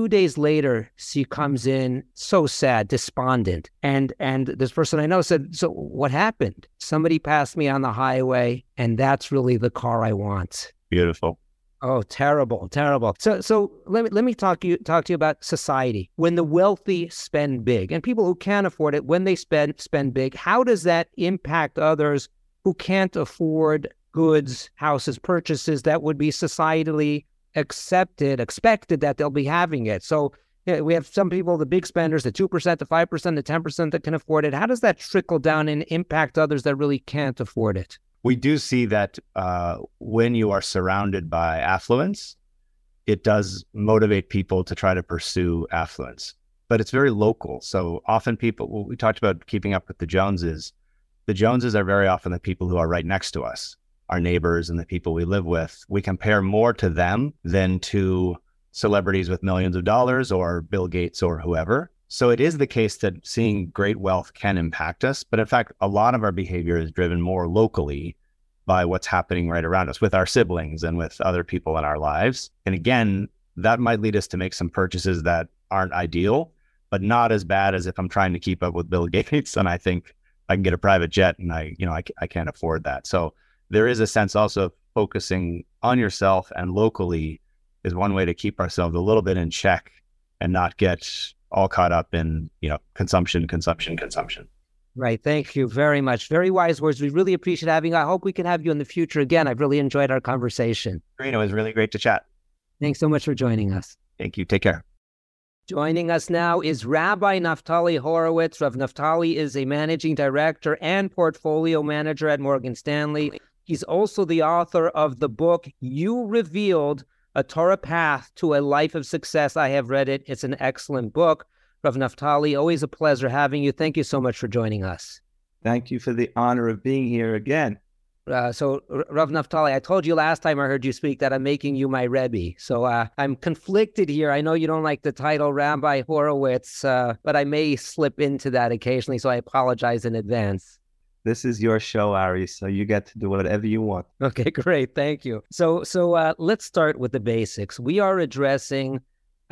Two days later, she comes in so sad, despondent. And and this person I know said, so what happened? Somebody passed me on the highway, and that's really the car I want. Beautiful. Oh, terrible, terrible. So so let me let me talk you talk to you about society. When the wealthy spend big, and people who can't afford it, when they spend spend big, how does that impact others who can't afford goods, houses, purchases that would be societally accepted, expected that they'll be having it? So yeah, we have some people, the big spenders, the two percent, the five percent, the ten percent that can afford it. How does that trickle down and impact others that really can't afford it? We do see that uh, when you are surrounded by affluence, it does motivate people to try to pursue affluence, but it's very local. So often people, well, we talked about keeping up with the Joneses. The Joneses are very often the people who are right next to us, our neighbors and the people we live with. We compare more to them than to celebrities with millions of dollars or Bill Gates or whoever. So it is the case that seeing great wealth can impact us. But in fact, a lot of our behavior is driven more locally by what's happening right around us with our siblings and with other people in our lives. And again, that might lead us to make some purchases that aren't ideal, but not as bad as if I'm trying to keep up with Bill Gates and I think I can get a private jet and I, you know, I, I can't afford that. So there is a sense also of focusing on yourself and locally is one way to keep ourselves a little bit in check and not get all caught up in, you know, consumption, consumption, consumption. Right. Thank you very much. Very wise words. We really appreciate having you. I hope we can have you in the future again. I've really enjoyed our conversation. Great. It was really great to chat. Thanks so much for joining us. Thank you. Take care. Joining us now is Rabbi Naftali Horowitz. Rav Naftali is a managing director and portfolio manager at Morgan Stanley. He's also the author of the book, You Revealed, A Torah Path to a Life of Success. I have read it. It's an excellent book. Rav Naftali, always a pleasure having you. Thank you so much for joining us. Thank you for the honor of being here again. Uh, so, Rav Naftali, I told you last time I heard you speak that I'm making you my Rebbe. So, uh, I'm conflicted here. I know you don't like the title Rabbi Horowitz, uh, but I may slip into that occasionally, so I apologize in advance. This is your show, Ari, so you get to do whatever you want. Okay, great. Thank you. So, so uh, let's start with the basics. We are addressing...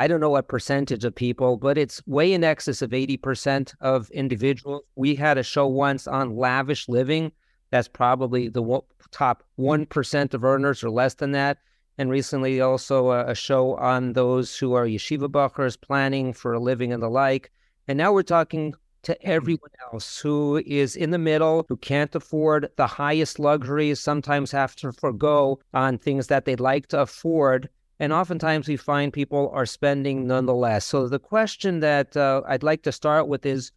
I don't know what percentage of people, but it's way in excess of eighty percent of individuals. We had a show once on lavish living. That's probably the top one percent of earners or less than that. And recently also a, a show on those who are yeshiva bachers planning for a living and the like. And now we're talking to everyone else who is in the middle, who can't afford the highest luxuries, sometimes have to forego on things that they'd like to afford. And oftentimes we find people are spending nonetheless. So the question that uh, I'd like to start with is,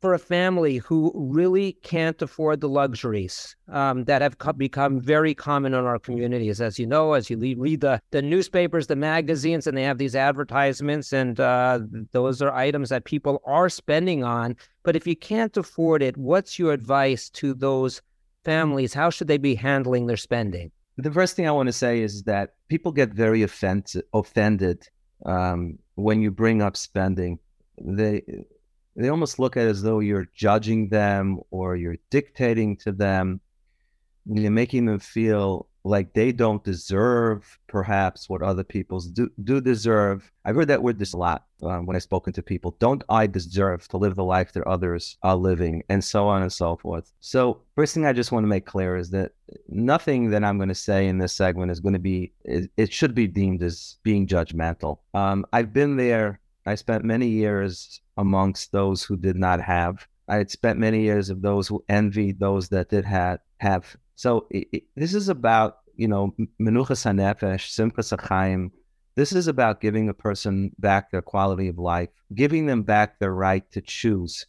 for a family who really can't afford the luxuries um, that have co- become very common in our communities, as you know, as you le- read the, the newspapers, the magazines, and they have these advertisements, and uh, those are items that people are spending on. But if you can't afford it, what's your advice to those families? How should they be handling their spending? The first thing I want to say is that people get very offend- offended um, when you bring up spending. They they almost look at it as though you're judging them or you're dictating to them. You're making them feel like they don't deserve perhaps what other people do, do deserve. I've heard that word this a lot um, when I've spoken to people. Don't I deserve to live the life that others are living, and so on and so forth. So first thing I just want to make clear is that nothing that I'm going to say in this segment is going to be, it, it should be deemed as being judgmental. Um, I've been there. I spent many years amongst those who did not have. I had spent many years of those who envied those that did have. have. So it, it, this is about, you know, menuchas hanefesh, simchas hachaim. This is about giving a person back their quality of life, giving them back their right to choose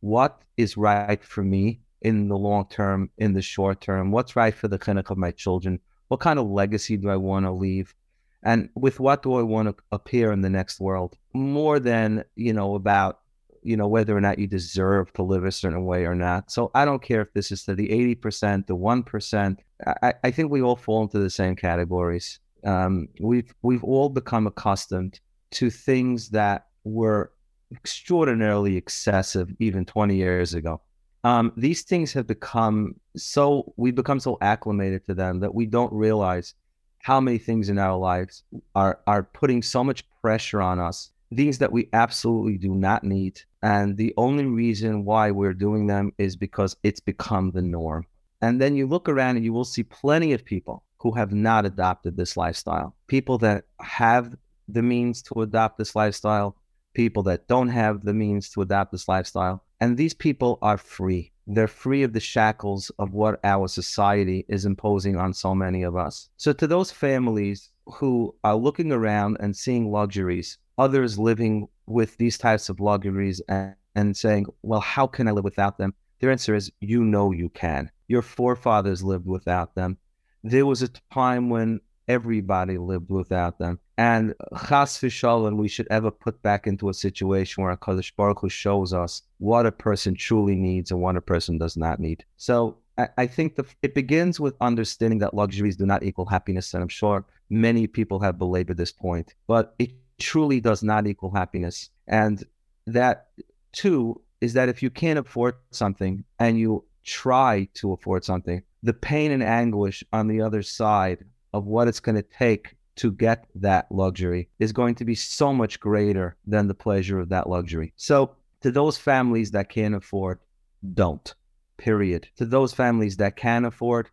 what is right for me in the long term, in the short term, what's right for the chinuch of my children, what kind of legacy do I want to leave, and with what do I want to appear in the next world, more than, you know, about, you know, whether or not you deserve to live a certain way or not. So I don't care if this is to the eighty percent, the one percent. I, I think we all fall into the same categories. Um, we've, we've all become accustomed to things that were extraordinarily excessive even twenty years ago. Um, these things have become so, we become so acclimated to them that we don't realize how many things in our lives are, are putting so much pressure on us, things that we absolutely do not need. And the only reason why we're doing them is because it's become the norm. And then you look around and you will see plenty of people who have not adopted this lifestyle. People that have the means to adopt this lifestyle, people that don't have the means to adopt this lifestyle. And these people are free. They're free of the shackles of what our society is imposing on so many of us. So to those families who are looking around and seeing luxuries, others living with these types of luxuries and, and saying, well, how can I live without them? Their answer is, you know you can. Your forefathers lived without them. There was a time when everybody lived without them. And chas v'shalom, we should ever put back into a situation where HaKadosh Baruch Hu shows us what a person truly needs and what a person does not need. So I, I think the, it begins with understanding that luxuries do not equal happiness. And I'm sure many people have belabored this point, but it truly does not equal happiness. And that too is that if you can't afford something and you try to afford something, the pain and anguish on the other side of what it's going to take to get that luxury is going to be so much greater than the pleasure of that luxury. So to those families that can't afford, don't, period. To those families that can afford,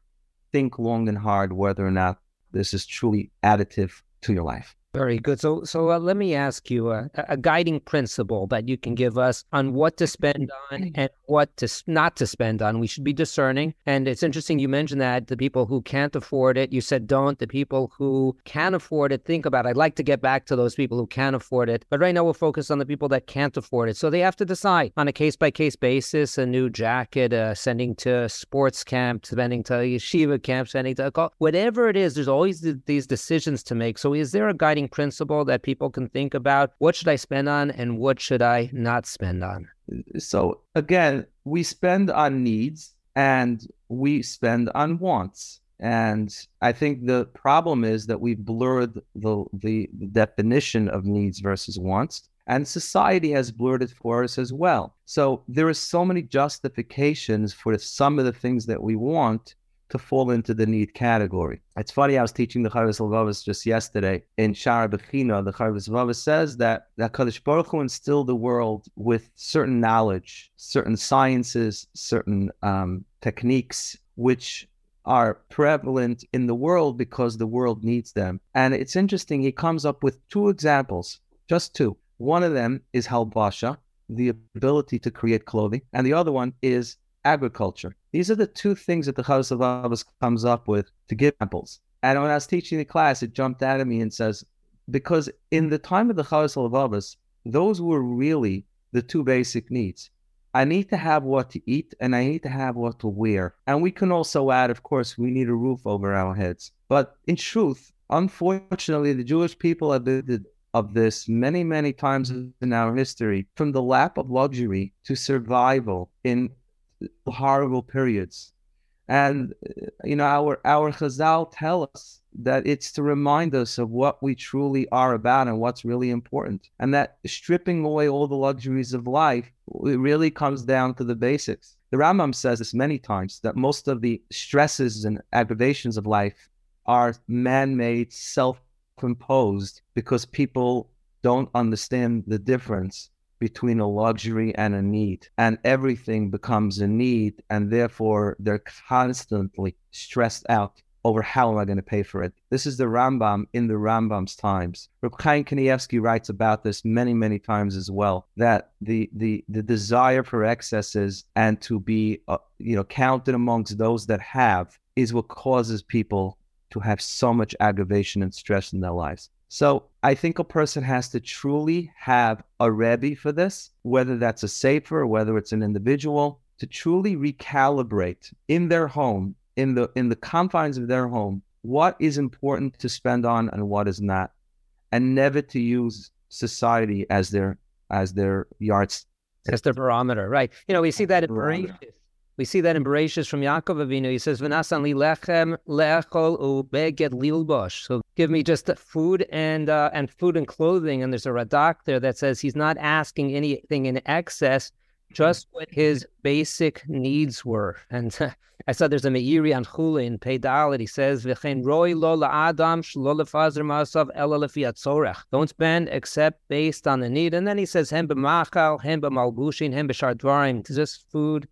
think long and hard whether or not this is truly additive to your life. Very good. So so uh, let me ask you uh, a guiding principle that you can give us on what to spend on and what to not to spend on. We should be discerning. And it's interesting you mentioned that the people who can't afford it, you said don't. The people who can afford it, think about it. I'd like to get back to those people who can afford it. But right now we're focused on the people that can't afford it. So they have to decide on a case-by-case basis, a new jacket, uh, sending to sports camp, spending to yeshiva camp, sending to a whatever it is, there's always th- these decisions to make. So is there a guiding principle that people can think about? What should I spend on and what should I not spend on? So again, we spend on needs and we spend on wants. And I think the problem is that we blurred the, the definition of needs versus wants, and society has blurred it for us as well. So there are so many justifications for some of the things that we want to fall into the need category. It's funny, I was teaching the Chovos HaLevavos just yesterday. In Shaar HaTorah, the Chovos HaLevavos says that that HaKadosh Baruch Hu instilled the world with certain knowledge, certain sciences, certain um, techniques, which are prevalent in the world because the world needs them. And it's interesting, he comes up with two examples, just two. One of them is halbasha, the ability to create clothing, and the other one is agriculture. These are the two things that the Chovos HaLevavos comes up with to give examples. And when I was teaching the class, it jumped out at me and says, because in the time of the Chovos HaLevavos, those were really the two basic needs. I need to have what to eat and I need to have what to wear. And we can also add, of course, we need a roof over our heads. But in truth, unfortunately, the Jewish people have been of this many, many times in our history, from the lap of luxury to survival in horrible periods. And, you know, our our Chazal tell us that it's to remind us of what we truly are about and what's really important. And that stripping away all the luxuries of life, it really comes down to the basics. The Rambam says this many times, that most of the stresses and aggravations of life are man-made, self-imposed, because people don't understand the difference between a luxury and a need, and everything becomes a need, and therefore they're constantly stressed out over how am I going to pay for it. This is the Rambam in the Rambam's times. Reb Chaim Kanievsky writes about this many, many times as well, that the the the desire for excesses and to be uh, you know counted amongst those that have is what causes people to have so much aggravation and stress in their lives. So I think a person has to truly have a Rebbe for this, whether that's a sefer, whether it's an individual, to truly recalibrate in their home, in the in the confines of their home, what is important to spend on and what is not, and never to use society as their as their yardstick, as their barometer, right? You know, we see that in Meiri. We see that in Bereshis from Yaakov Avinu. He says, "V'nasan li lechem le'echol u'beged lilbosh." So give me just food and uh, and food and clothing. And there's a Radak there that says he's not asking anything in excess, just what his basic needs were. And uh, I saw there's a Meiri on Chulin, Peidal, and he says, "V'chein roi lo la'adam shlo lefazer ma'asav ela lefi hatzorech." Don't spend except based on the need. And then he says, "Hem b'machal, hem b'malbushin, hem b'shar dvarim." Just food,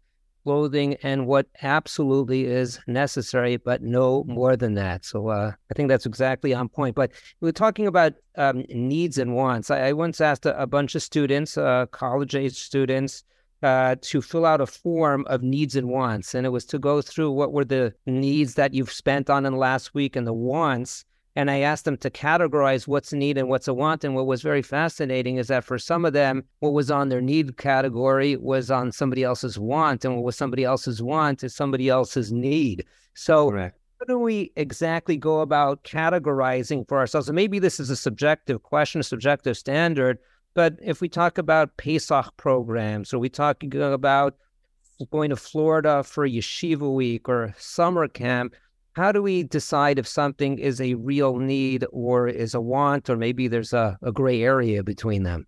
clothing, and what absolutely is necessary, but no more than that. So uh, I think that's exactly on point. But we're talking about um, needs and wants. I, I once asked a, a bunch of students, uh, college-age students, uh, to fill out a form of needs and wants. And it was to go through what were the needs that you've spent on in the last week and the wants. And I asked them to categorize what's a need and what's a want. And what was very fascinating is that for some of them, what was on their need category was on somebody else's want. And what was somebody else's want is somebody else's need. So correct. How do we exactly go about categorizing for ourselves? And maybe this is a subjective question, a subjective standard. But if we talk about Pesach programs, or we talk about going to Florida for Yeshiva week or summer camp, how do we decide if something is a real need or is a want, or maybe there's a, a gray area between them?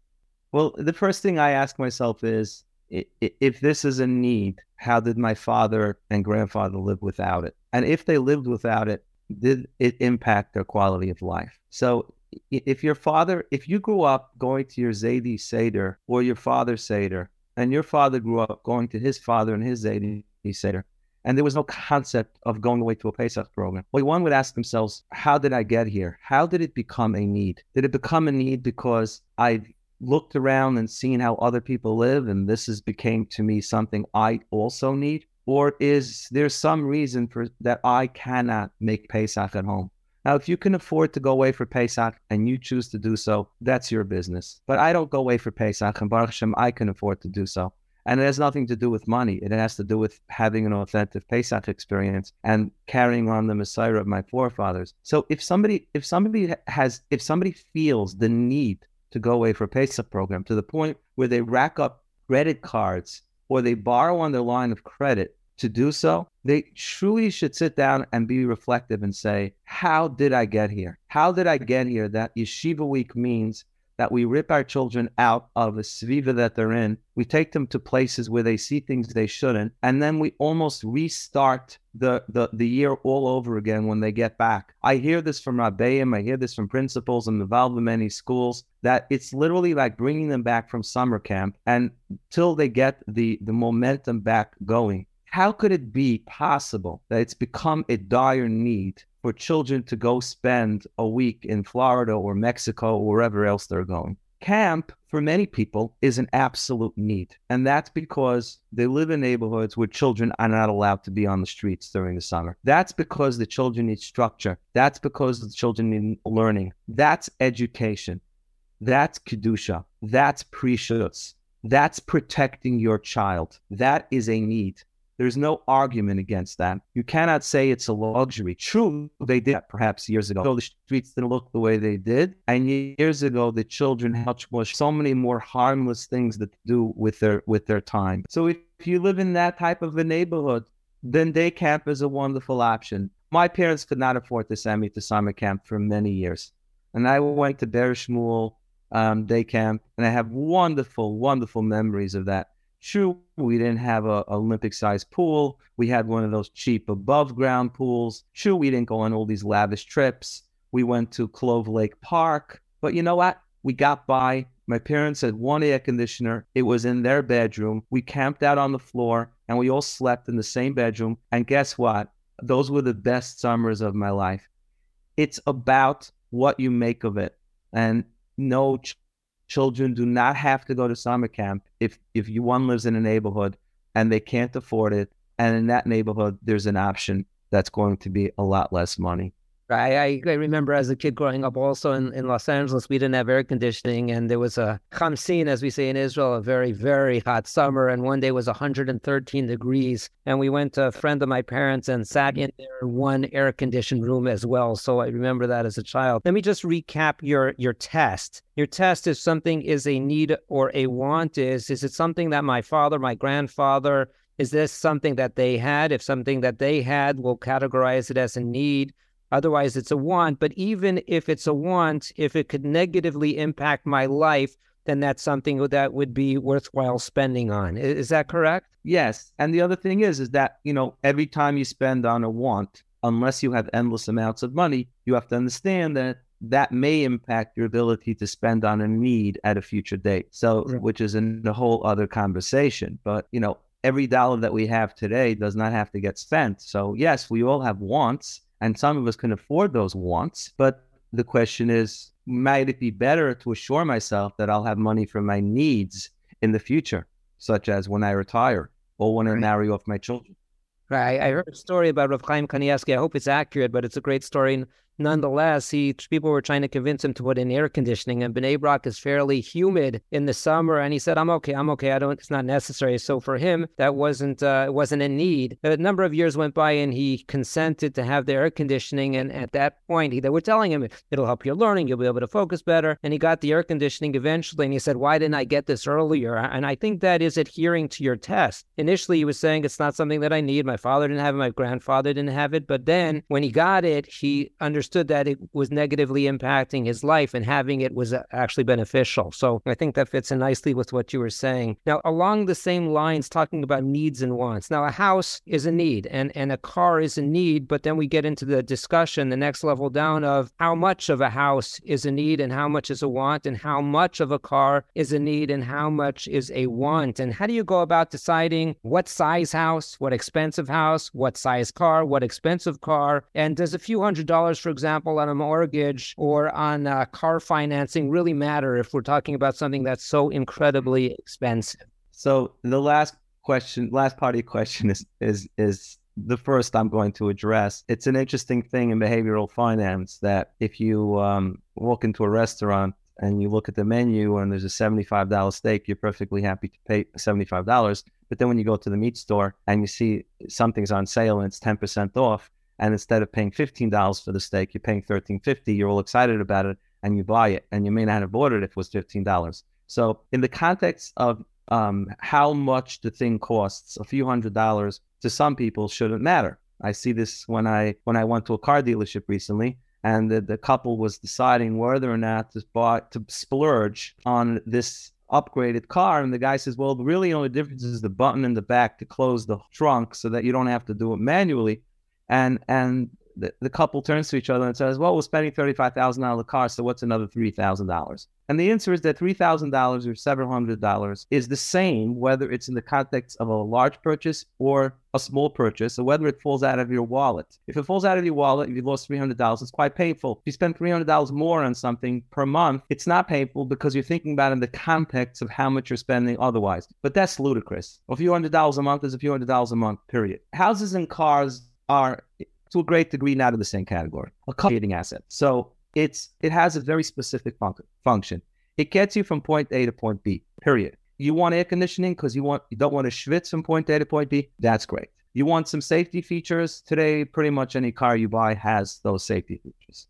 Well, the first thing I ask myself is, if this is a need, how did my father and grandfather live without it? And if they lived without it, did it impact their quality of life? So if your father, if you grew up going to your Zaydi Seder or your father's Seder, and your father grew up going to his father and his Zaydi Seder, and there was no concept of going away to a Pesach program, well, one would ask themselves, how did I get here? How did it become a need? Did it become a need because I looked around and seen how other people live, and this is became to me something I also need? Or is there some reason for that I cannot make Pesach at home? Now, if you can afford to go away for Pesach and you choose to do so, that's your business. But I don't go away for Pesach, and Baruch Hashem, I can afford to do so. And it has nothing to do with money. It has to do with having an authentic Pesach experience and carrying on the Messiah of my forefathers. So if somebody, if somebody has, if somebody feels the need to go away for a Pesach program to the point where they rack up credit cards or they borrow on their line of credit to do so, they truly should sit down and be reflective and say, how did I get here? How did I get here that Yeshiva Week means that we rip our children out of a sviva that they're in, we take them to places where they see things they shouldn't, and then we almost restart the, the, the year all over again when they get back. I hear this from Rabbeim, I hear this from principals and involved in many schools, that it's literally like bringing them back from summer camp and till they get the, the momentum back going. How could it be possible that it's become a dire need for children to go spend a week in Florida or Mexico or wherever else they're going? Camp, for many people, is an absolute need. And that's because they live in neighborhoods where children are not allowed to be on the streets during the summer. That's because the children need structure. That's because the children need learning. That's education. That's Kedusha. That's Prishutz. That's protecting your child. That is a need. There's no argument against that. You cannot say it's a luxury. True, they did that perhaps years ago. So the streets didn't look the way they did. And years ago, the children had much, so many more harmless things that do with their with their time. So if, if you live in that type of a neighborhood, then day camp is a wonderful option. My parents could not afford to send me to summer camp for many years. And I went to Medrash Shmuel um, day camp, and I have wonderful, wonderful memories of that. True, we didn't have a Olympic-sized pool. We had one of those cheap above-ground pools. True, we didn't go on all these lavish trips. We went to Clove Lake Park. But you know what? We got by. My parents had one air conditioner. It was in their bedroom. We camped out on the floor, and we all slept in the same bedroom. And guess what? Those were the best summers of my life. It's about what you make of it. And no ch- Children do not have to go to summer camp if if you one lives in a neighborhood and they can't afford it. And in that neighborhood, there's an option that's going to be a lot less money. I, I remember as a kid growing up also in, in Los Angeles, we didn't have air conditioning, and there was a Khamsin, as we say in Israel, a very, very hot summer. And one day was one hundred thirteen degrees. And we went to a friend of my parents and sat in their one air conditioned room as well. So I remember that as a child. Let me just recap your, your test. Your test is something is a need or a want is, is it something that my father, my grandfather, is this something that they had? If something that they had, we'll categorize it as a need. Otherwise, it's a want. But even if it's a want, if it could negatively impact my life, then that's something that would be worthwhile spending on. Is that correct? Yes. And the other thing is, is that, you know, every time you spend on a want, unless you have endless amounts of money, you have to understand that that may impact your ability to spend on a need at a future date. So, right. Which is in a whole other conversation. But, you know, every dollar that we have today does not have to get spent. So, yes, we all have wants. And some of us can afford those wants. But the question is, might it be better to assure myself that I'll have money for my needs in the future, such as when I retire or when I marry off my children? Right. I heard a story about Reb Chaim Kanievsky. I hope it's accurate, but it's a great story. Nonetheless, he people were trying to convince him to put in air conditioning, and Bnei Brak is fairly humid in the summer, and he said, I'm okay, I'm okay, I don't, it's not necessary. So for him, that wasn't uh, wasn't a need. A number of years went by, and he consented to have the air conditioning, and at that point, he, they were telling him, it'll help your learning, you'll be able to focus better, and he got the air conditioning eventually, and he said, why didn't I get this earlier? And I think that is adhering to your test. Initially, he was saying, it's not something that I need, my father didn't have it, my grandfather didn't have it, but then, when he got it, he understood understood that it was negatively impacting his life, and having it was actually beneficial. So I think that fits in nicely with what you were saying. Now, along the same lines, talking about needs and wants. Now, a house is a need and, and a car is a need, but then we get into the discussion, the next level down, of how much of a house is a need and how much is a want, and how much of a car is a need and how much is a want. And how do you go about deciding what size house, what expensive house, what size car, what expensive car, and does a few hundred dollars, for example, on a mortgage or on uh, car financing really matter if we're talking about something that's so incredibly expensive? So the last question, last part of your question is is is the first I'm going to address. It's an interesting thing in behavioral finance that if you um, walk into a restaurant and you look at the menu and there's a seventy-five dollar steak, you're perfectly happy to pay seventy-five dollars. But then when you go to the meat store and you see something's on sale and it's ten percent off, and instead of paying fifteen dollars for the steak, you're paying thirteen fifty, you're all excited about it, and you buy it, and you may not have ordered it if it was fifteen dollars. So in the context of um, how much the thing costs, a few hundred dollars to some people shouldn't matter. I see this when I when I went to a car dealership recently, and the, the couple was deciding whether or not to buy, to splurge on this upgraded car. And the guy says, well, really, the only difference is the button in the back to close the trunk so that you don't have to do it manually. And and the, the couple turns to each other and says, well, we're spending thirty-five thousand dollars on the car, so what's another three thousand dollars? And the answer is that three thousand dollars or seven hundred dollars is the same, whether it's in the context of a large purchase or a small purchase, or whether it falls out of your wallet. If it falls out of your wallet, if you lost three hundred dollars, it's quite painful. If you spend three hundred dollars more on something per month, it's not painful because you're thinking about it in the context of how much you're spending otherwise. But that's ludicrous. A few hundred dollars a month is a few hundred dollars a month, period. Houses and cars are, to a great degree, not in the same category, a competing asset. So it's it has a very specific fun function. It gets you from point A to point B, period. You want air conditioning because you want you don't want to schwitz from point A to point B? That's great. You want some safety features? Today, pretty much any car you buy has those safety features.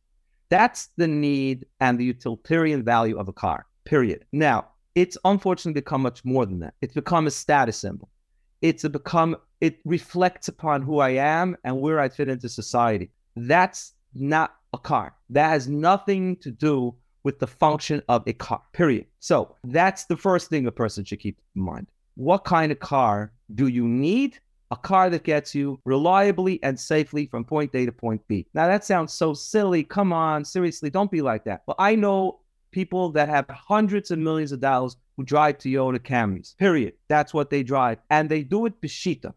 That's the need and the utilitarian value of a car, period. Now, it's unfortunately become much more than that. It's become a status symbol. It's a become, it reflects upon who I am and where I fit into society. That's not a car. That has nothing to do with the function of a car, period. So that's the first thing a person should keep in mind. What kind of car do you need? A car that gets you reliably and safely from point A to point B. Now that sounds so silly. Come on, seriously, don't be like that. But I know people that have hundreds and millions of dollars who drive Toyota Camrys, period. That's what they drive. And they do it b'shita.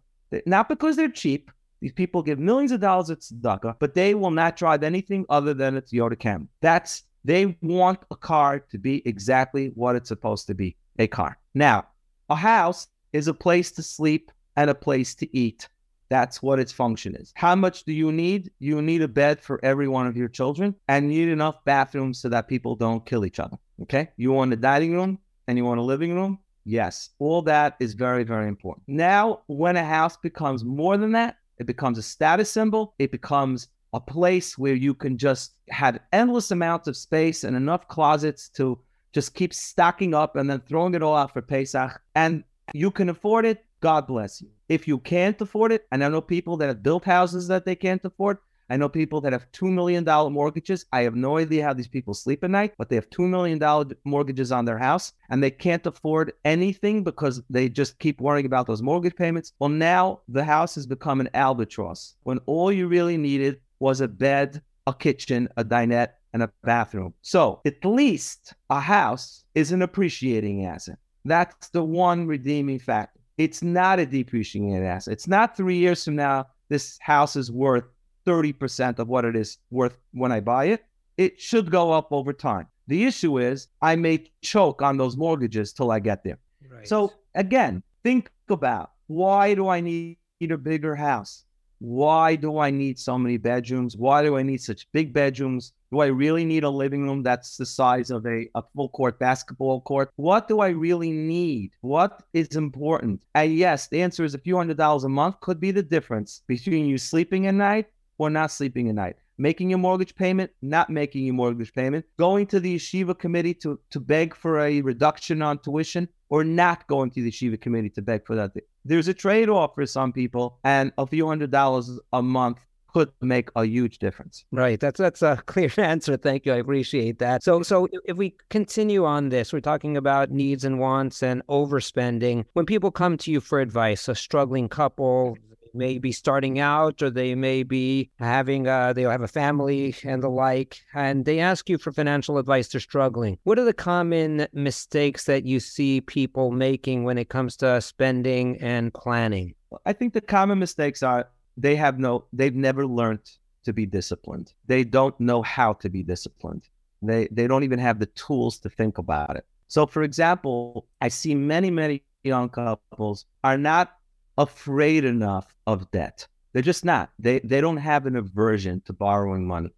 Not because they're cheap. These people give millions of dollars at tzedakah, but they will not drive anything other than a Toyota Camry. That's, they want a car to be exactly what it's supposed to be, a car. Now, a house is a place to sleep and a place to eat. That's what its function is. How much do you need? You need a bed for every one of your children, and you need enough bathrooms so that people don't kill each other, okay? You want a dining room and you want a living room? Yes. All that is very, very important. Now, when a house becomes more than that, it becomes a status symbol. It becomes a place where you can just have endless amounts of space and enough closets to just keep stocking up and then throwing it all out for Pesach. And you can afford it, God bless you. If you can't afford it, and I know people that have built houses that they can't afford. I know people that have two million dollar mortgages. I have no idea how these people sleep at night, but they have two million dollar mortgages on their house, and they can't afford anything because they just keep worrying about those mortgage payments. Well, now the house has become an albatross when all you really needed was a bed, a kitchen, a dinette, and a bathroom. So at least a house is an appreciating asset. That's the one redeeming factor. It's not a depreciating asset. It's not three years from now, this house is worth thirty percent of what it is worth when I buy it. It should go up over time. The issue is I may choke on those mortgages till I get there. Right. So again, think about, why do I need a bigger house? Why do I need so many bedrooms? Why do I need such big bedrooms? Do I really need a living room that's the size of a, a full court basketball court? What do I really need? What is important? And yes, the answer is a few hundred dollars a month could be the difference between you sleeping at night or not sleeping at night, making your mortgage payment, not making your mortgage payment, going to the yeshiva committee to, to beg for a reduction on tuition, or not going to the yeshiva committee to beg for that. There's a trade-off for some people, and a few hundred dollars a month could make a huge difference. Right. That's that's a clear answer. Thank you. I appreciate that. So so if we continue on this, we're talking about needs and wants and overspending. When people come to you for advice, a struggling couple may be starting out, or they may be having, uh, they'll have a family and the like, and they ask you for financial advice, they're struggling. What are the common mistakes that you see people making when it comes to spending and planning? I think the common mistakes are they have no, they've never learned to be disciplined. They don't know how to be disciplined. They, they don't even have the tools to think about it. So for example, I see many, many young couples are not afraid enough of debt. They're just not. They they don't have an aversion to borrowing money.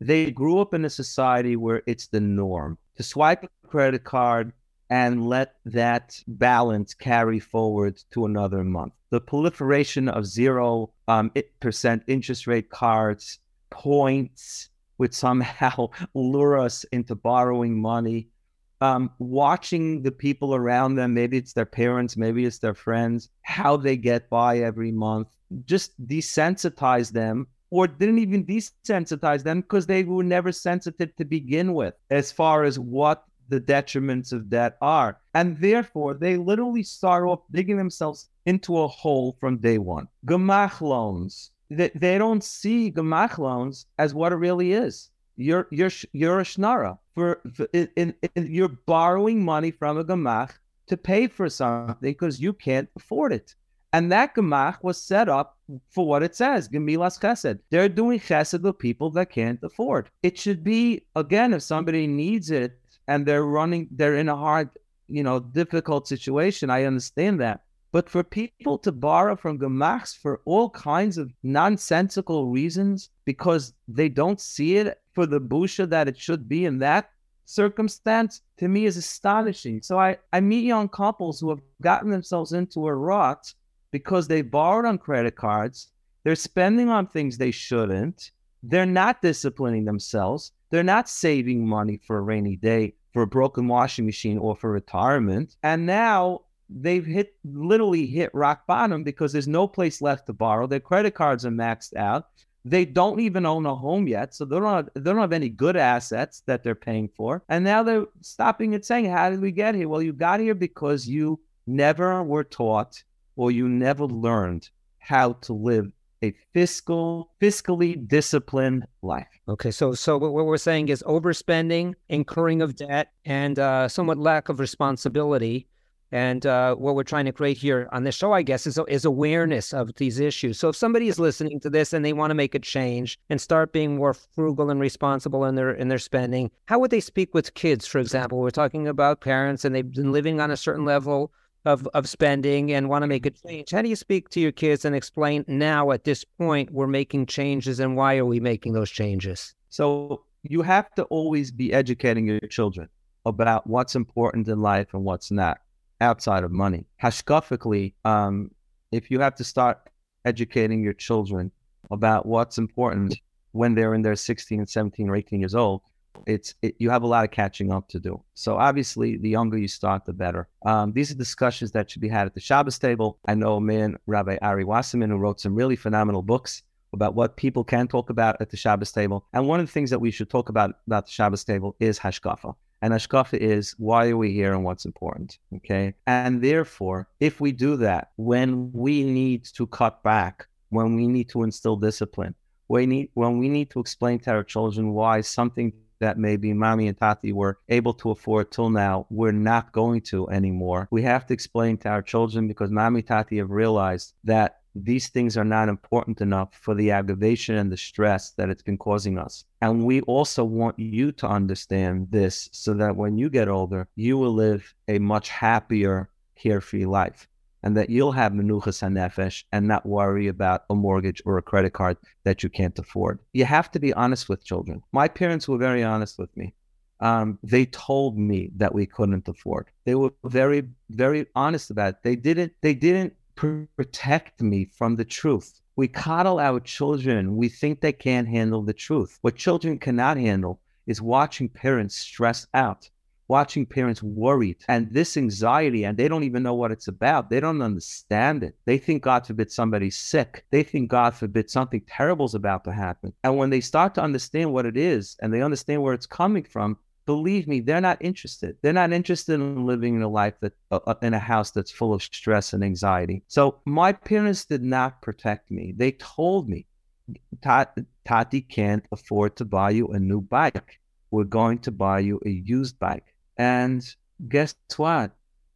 They grew up in a society where it's the norm to swipe a credit card and let that balance carry forward to another month. The proliferation of zero um, percent interest rate cards, points, which somehow lure us into borrowing money. Um, watching the people around them, maybe it's their parents, maybe it's their friends, how they get by every month, just desensitize them, or didn't even desensitize them because they were never sensitive to begin with as far as what the detriments of debt are. And therefore, they literally start off digging themselves into a hole from day one. Gemach loans, they, they don't see gemach loans as what it really is. You're you're you're a shnara. For, for in, in, in, you're borrowing money from a gemach to pay for something because you can't afford it, and that gemach was set up for what it says, gemilas chesed. They're doing chesed with people that can't afford. It should be again if somebody needs it and they're running, they're in a hard, you know, difficult situation. I understand that, but for people to borrow from gemachs for all kinds of nonsensical reasons because they don't see it for the busha that it should be in that circumstance, to me is astonishing. So I, I meet young couples who have gotten themselves into a rut because they borrowed on credit cards, they're spending on things they shouldn't, they're not disciplining themselves, they're not saving money for a rainy day, for a broken washing machine, or for retirement, and now they've hit literally hit rock bottom because there's no place left to borrow, their credit cards are maxed out, they don't even own a home yet, so they don't have, they don't have any good assets that they're paying for. And now they're stopping and saying, how did we get here? Well, you got here because you never were taught or you never learned how to live a fiscal, fiscally disciplined life. Okay, so so what we're saying is overspending, incurring of debt, and uh, somewhat lack of responsibility. And uh, what we're trying to create here on this show, I guess, is, is awareness of these issues. So if somebody is listening to this and they want to make a change and start being more frugal and responsible in their in their spending, how would they speak with kids, for example? We're talking about parents and they've been living on a certain level of, of spending and want to make a change. How do you speak to your kids and explain now at this point we're making changes and why are we making those changes? So you have to always be educating your children about what's important in life and what's not. Outside of money. Hashkafically, um, if you have to start educating your children about what's important when they're in their sixteen, seventeen, or eighteen years old, it's it, you have a lot of catching up to do. So obviously, the younger you start, the better. Um, these are discussions that should be had at the Shabbos table. I know a man, Rabbi Ari Wasserman, who wrote some really phenomenal books about what people can talk about at the Shabbos table. And one of the things that we should talk about about the Shabbos table is hashkafa. And hashkafa is, why are we here and what's important, okay? And therefore, if we do that, when we need to cut back, when we need to instill discipline, we need, when we need to explain to our children why something that maybe mommy and tati were able to afford till now, we're not going to anymore. We have to explain to our children because mommy and tati have realized that these things are not important enough for the aggravation and the stress that it's been causing us. And we also want you to understand this so that when you get older, you will live a much happier, carefree life and that you'll have menuchas hanefesh and not worry about a mortgage or a credit card that you can't afford. You have to be honest with children. My parents were very honest with me. Um, they told me that we couldn't afford. They were very, very honest about it. They didn't, they didn't, protect me from the truth. We coddle our children. We think they can't handle the truth. What children cannot handle is watching parents stress out, watching parents worried and this anxiety, and they don't even know what it's about. They don't understand it. They think, God forbid, somebody's sick. They think, God forbid, something terrible's about to happen. And when they start to understand what it is and they understand where it's coming from, believe me, they're not interested. They're not interested in living in a life that uh, in a house that's full of stress and anxiety. So my parents did not protect me. They told me, Tati can't afford to buy you a new bike. We're going to buy you a used bike. And guess what?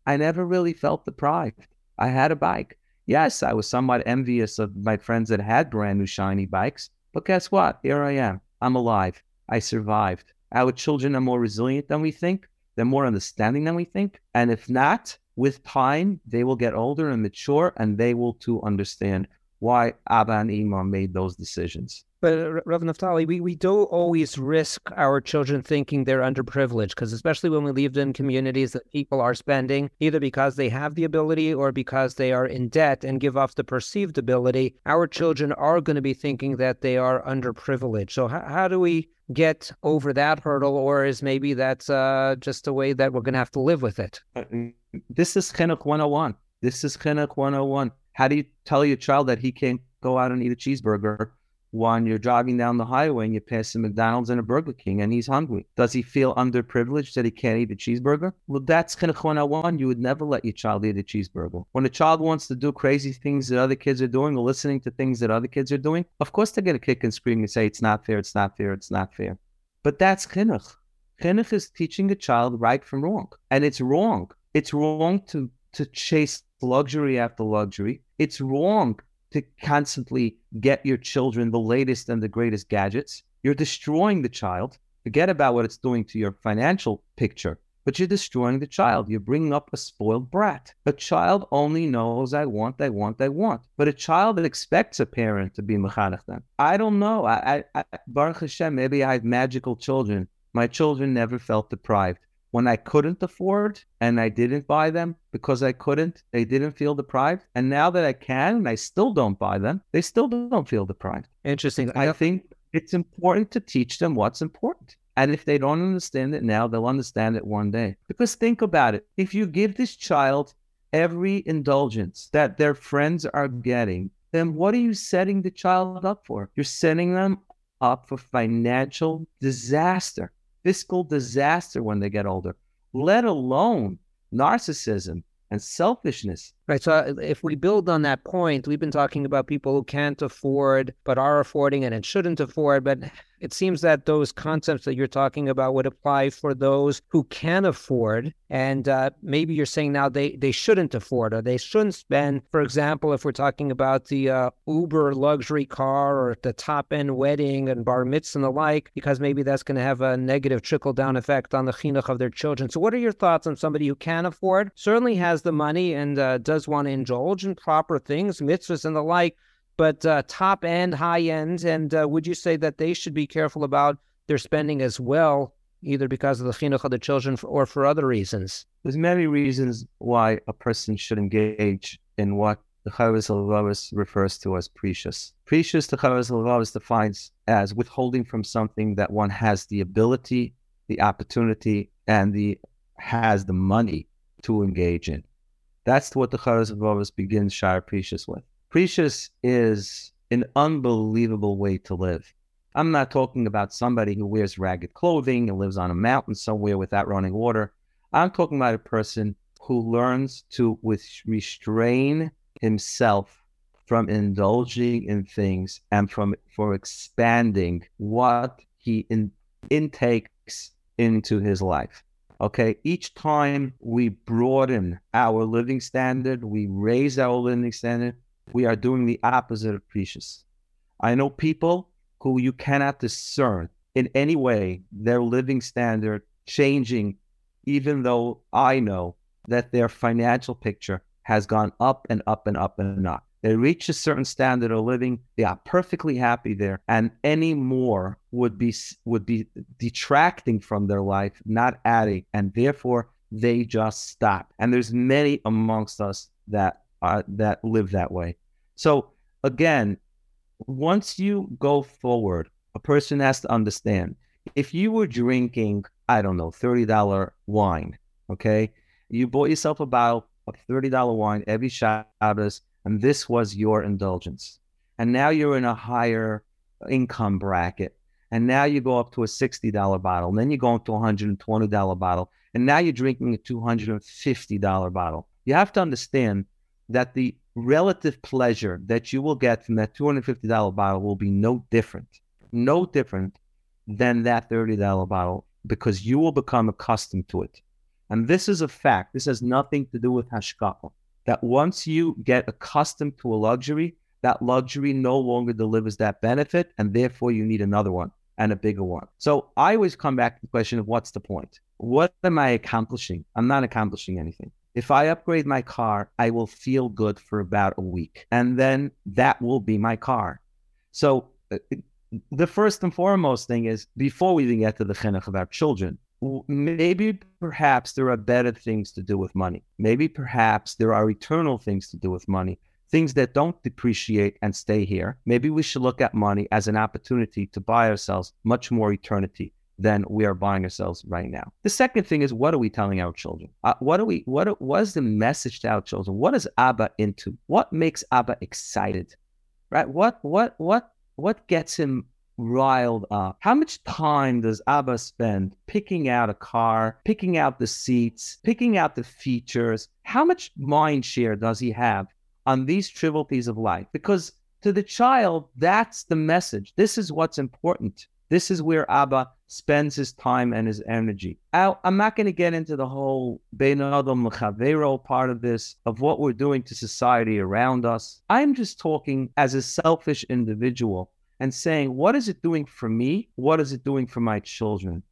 I never really felt deprived. I had a bike. Yes, I was somewhat envious of my friends that had brand new shiny bikes. But guess what? Here I am. I'm alive. I survived. Our children are more resilient than we think. They're more understanding than we think. And if not, with time, they will get older and mature, and they will too understand why Abba and Ima made those decisions. But uh, Rav Naftali, we, we don't always risk our children thinking they're underprivileged, because especially when we live in communities that people are spending, either because they have the ability or because they are in debt and give off the perceived ability, our children are going to be thinking that they are underprivileged. So h- how do we get over that hurdle, or is maybe that's uh, just a way that we're going to have to live with it? This is Chinuch one oh one. This is Chinuch one oh one. How do you tell your child that he can't go out and eat a cheeseburger when you're driving down the highway and you pass a McDonald's and a Burger King and he's hungry? Does he feel underprivileged that he can't eat a cheeseburger? Well, that's Chinuch one oh one. You would never let your child eat a cheeseburger. When a child wants to do crazy things that other kids are doing or listening to things that other kids are doing, of course they're going to kick and scream and say, it's not fair, it's not fair, it's not fair. But that's Chinuch. Chinuch is teaching a child right from wrong. And it's wrong. It's wrong to, to chase luxury after luxury. It's wrong to constantly get your children the latest and the greatest gadgets. You're destroying the child. Forget about what it's doing to your financial picture, but you're destroying the child. You're bringing up a spoiled brat. A child only knows, I want, I want, I want. But a child that expects a parent to be mechanech them. I don't know. I, I, I, Baruch Hashem, maybe I have magical children. My children never felt deprived. When I couldn't afford and I didn't buy them because I couldn't, they didn't feel deprived. And now that I can and I still don't buy them, they still don't feel deprived. Interesting. I, I think it's important to teach them what's important. And if they don't understand it now, they'll understand it one day. Because think about it. If you give this child every indulgence that their friends are getting, then what are you setting the child up for? You're setting them up for financial disaster. Fiscal disaster when they get older, let alone narcissism and selfishness. Right. So if we build on that point, we've been talking about people who can't afford but are affording and it shouldn't afford. But it seems that those concepts that you're talking about would apply for those who can afford. And uh, maybe you're saying now they, they shouldn't afford or they shouldn't spend. For example, if we're talking about the uh, Uber luxury car or the top-end wedding and bar mitzvah and the like, because maybe that's going to have a negative trickle-down effect on the chinuch of their children. So what are your thoughts on somebody who can afford, certainly has the money and uh, does want to indulge in proper things, mitzvahs and the like, but uh, top end, high end, and uh, would you say that they should be careful about their spending as well, either because of the chinuch of the children or for other reasons? There's many reasons why a person should engage in what the Chovos HaLevavos refers to as precious. Precious, the Chovos HaLevavos defines as withholding from something that one has the ability, the opportunity, and the has the money to engage in. That's what the Chovos HaLevavos begins Shaar Precious with. Precious is an unbelievable way to live. I'm not talking about somebody who wears ragged clothing and lives on a mountain somewhere without running water. I'm talking about a person who learns to with restrain himself from indulging in things and from for expanding what he in, intakes into his life. Okay, each time we broaden our living standard, we raise our living standard, we are doing the opposite of precious. I know people who you cannot discern in any way their living standard changing, even though I know that their financial picture has gone up and up and up and up. They reach a certain standard of living. They are perfectly happy there. And any more would be would be detracting from their life, not adding. And therefore, they just stop. And there's many amongst us that are, that live that way. So again, once you go forward, a person has to understand, if you were drinking I don't know, thirty dollar wine, okay? You bought yourself a bottle of thirty dollar wine every Shabbos, and this was your indulgence. And now you're in a higher income bracket, and now you go up to a sixty dollar bottle, and then you go into a one hundred twenty dollar bottle, and now you're drinking a two hundred fifty dollar bottle. You have to understand that the relative pleasure that you will get from that two hundred fifty dollar bottle will be no different, no different than that thirty dollar bottle, because you will become accustomed to it. And this is a fact. This has nothing to do with hashkafa, that once you get accustomed to a luxury, that luxury no longer delivers that benefit, and therefore you need another one and a bigger one. So I always come back to the question of what's the point? What am I accomplishing? I'm not accomplishing anything. If I upgrade my car, I will feel good for about a week, and then that will be my car. So uh, the first and foremost thing is, before we even get to the chinuch of our children, maybe perhaps there are better things to do with money. Maybe perhaps there are eternal things to do with money, things that don't depreciate and stay here. Maybe we should look at money as an opportunity to buy ourselves much more eternity than we are buying ourselves right now. The second thing is, what are we telling our children? Uh, what are we? What, what is the message to our children? What is Abba into? What makes Abba excited, right? What what what what gets him riled up? How much time does Abba spend picking out a car, picking out the seats, picking out the features? How much mind share does he have on these trivialities of life? Because to the child, that's the message. This is what's important. This is where Abba spends his time and his energy. I, I'm not going to get into the whole Bein Adam L'Chavero part of this, of what we're doing to society around us. I'm just talking as a selfish individual and saying, what is it doing for me? What is it doing for my children?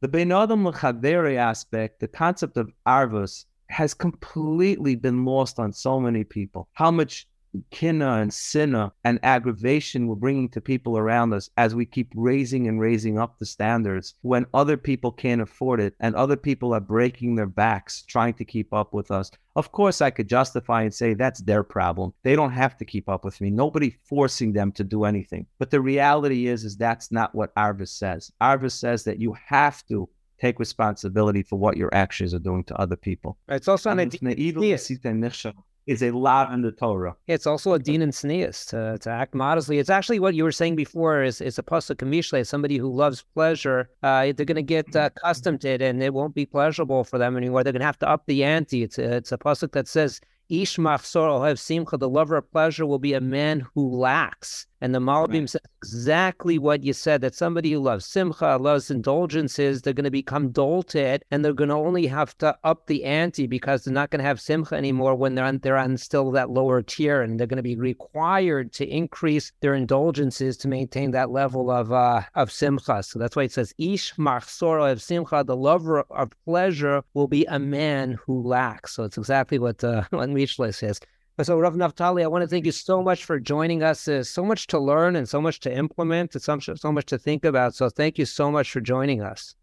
The Bein Adam L'Chavero aspect, the concept of Arvus, has completely been lost on so many people. How much kinna and sinna and aggravation we're bringing to people around us as we keep raising and raising up the standards when other people can't afford it and other people are breaking their backs trying to keep up with us. Of course, I could justify and say that's their problem. They don't have to keep up with me. Nobody forcing them to do anything. But the reality is, is that's not what Arvus says. Arvus says that you have to take responsibility for what your actions are doing to other people. It's also an idea. Is a lot in the Torah. It's also a din and sneas to, to act modestly. It's actually what you were saying before is it's a pasuk mishle, somebody who loves pleasure, uh, they're going to get uh, accustomed to it and it won't be pleasurable for them anymore. They're going to have to up the ante. It's a, it's a pasuk that says, Ish machsor ohev simcha, the lover of pleasure will be a man who lacks. And the Malbim right. says exactly what you said, that somebody who loves simcha, loves indulgences, they're going to become dull to it, and they're going to only have to up the ante because they're not going to have simcha anymore when they're on, they're on still that lower tier, and they're going to be required to increase their indulgences to maintain that level of uh, of simcha. So that's why it says, Ish machsor ohev simcha, the lover of pleasure will be a man who lacks. So it's exactly what uh, when we says. So Rav Naftali, I want to thank you so much for joining us. There's so much to learn and so much to implement and so, so much to think about. So thank you so much for joining us.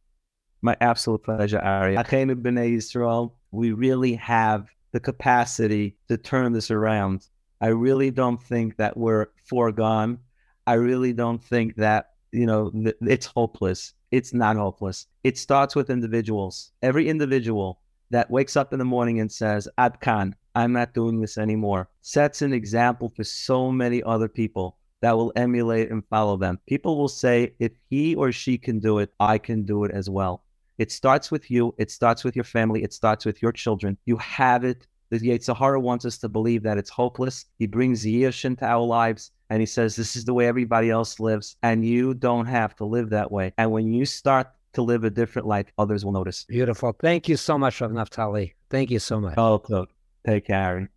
My absolute pleasure, Ari. Achenu B'nai Yisrael, we really have the capacity to turn this around. I really don't think that we're foregone. I really don't think that, you know, it's hopeless. It's not hopeless. It starts with individuals. Every individual that wakes up in the morning and says, Ad Kan, I'm not doing this anymore, sets an example for so many other people that will emulate and follow them. People will say, if he or she can do it, I can do it as well. It starts with you. It starts with your family. It starts with your children. You have it. The Yetzirah wants us to believe that it's hopeless. He brings Yish into our lives, and he says, this is the way everybody else lives, and you don't have to live that way. And when you start to live a different life, others will notice. Beautiful. Thank you so much, Rav Naftali. Thank you so much. Oh, good. Take care.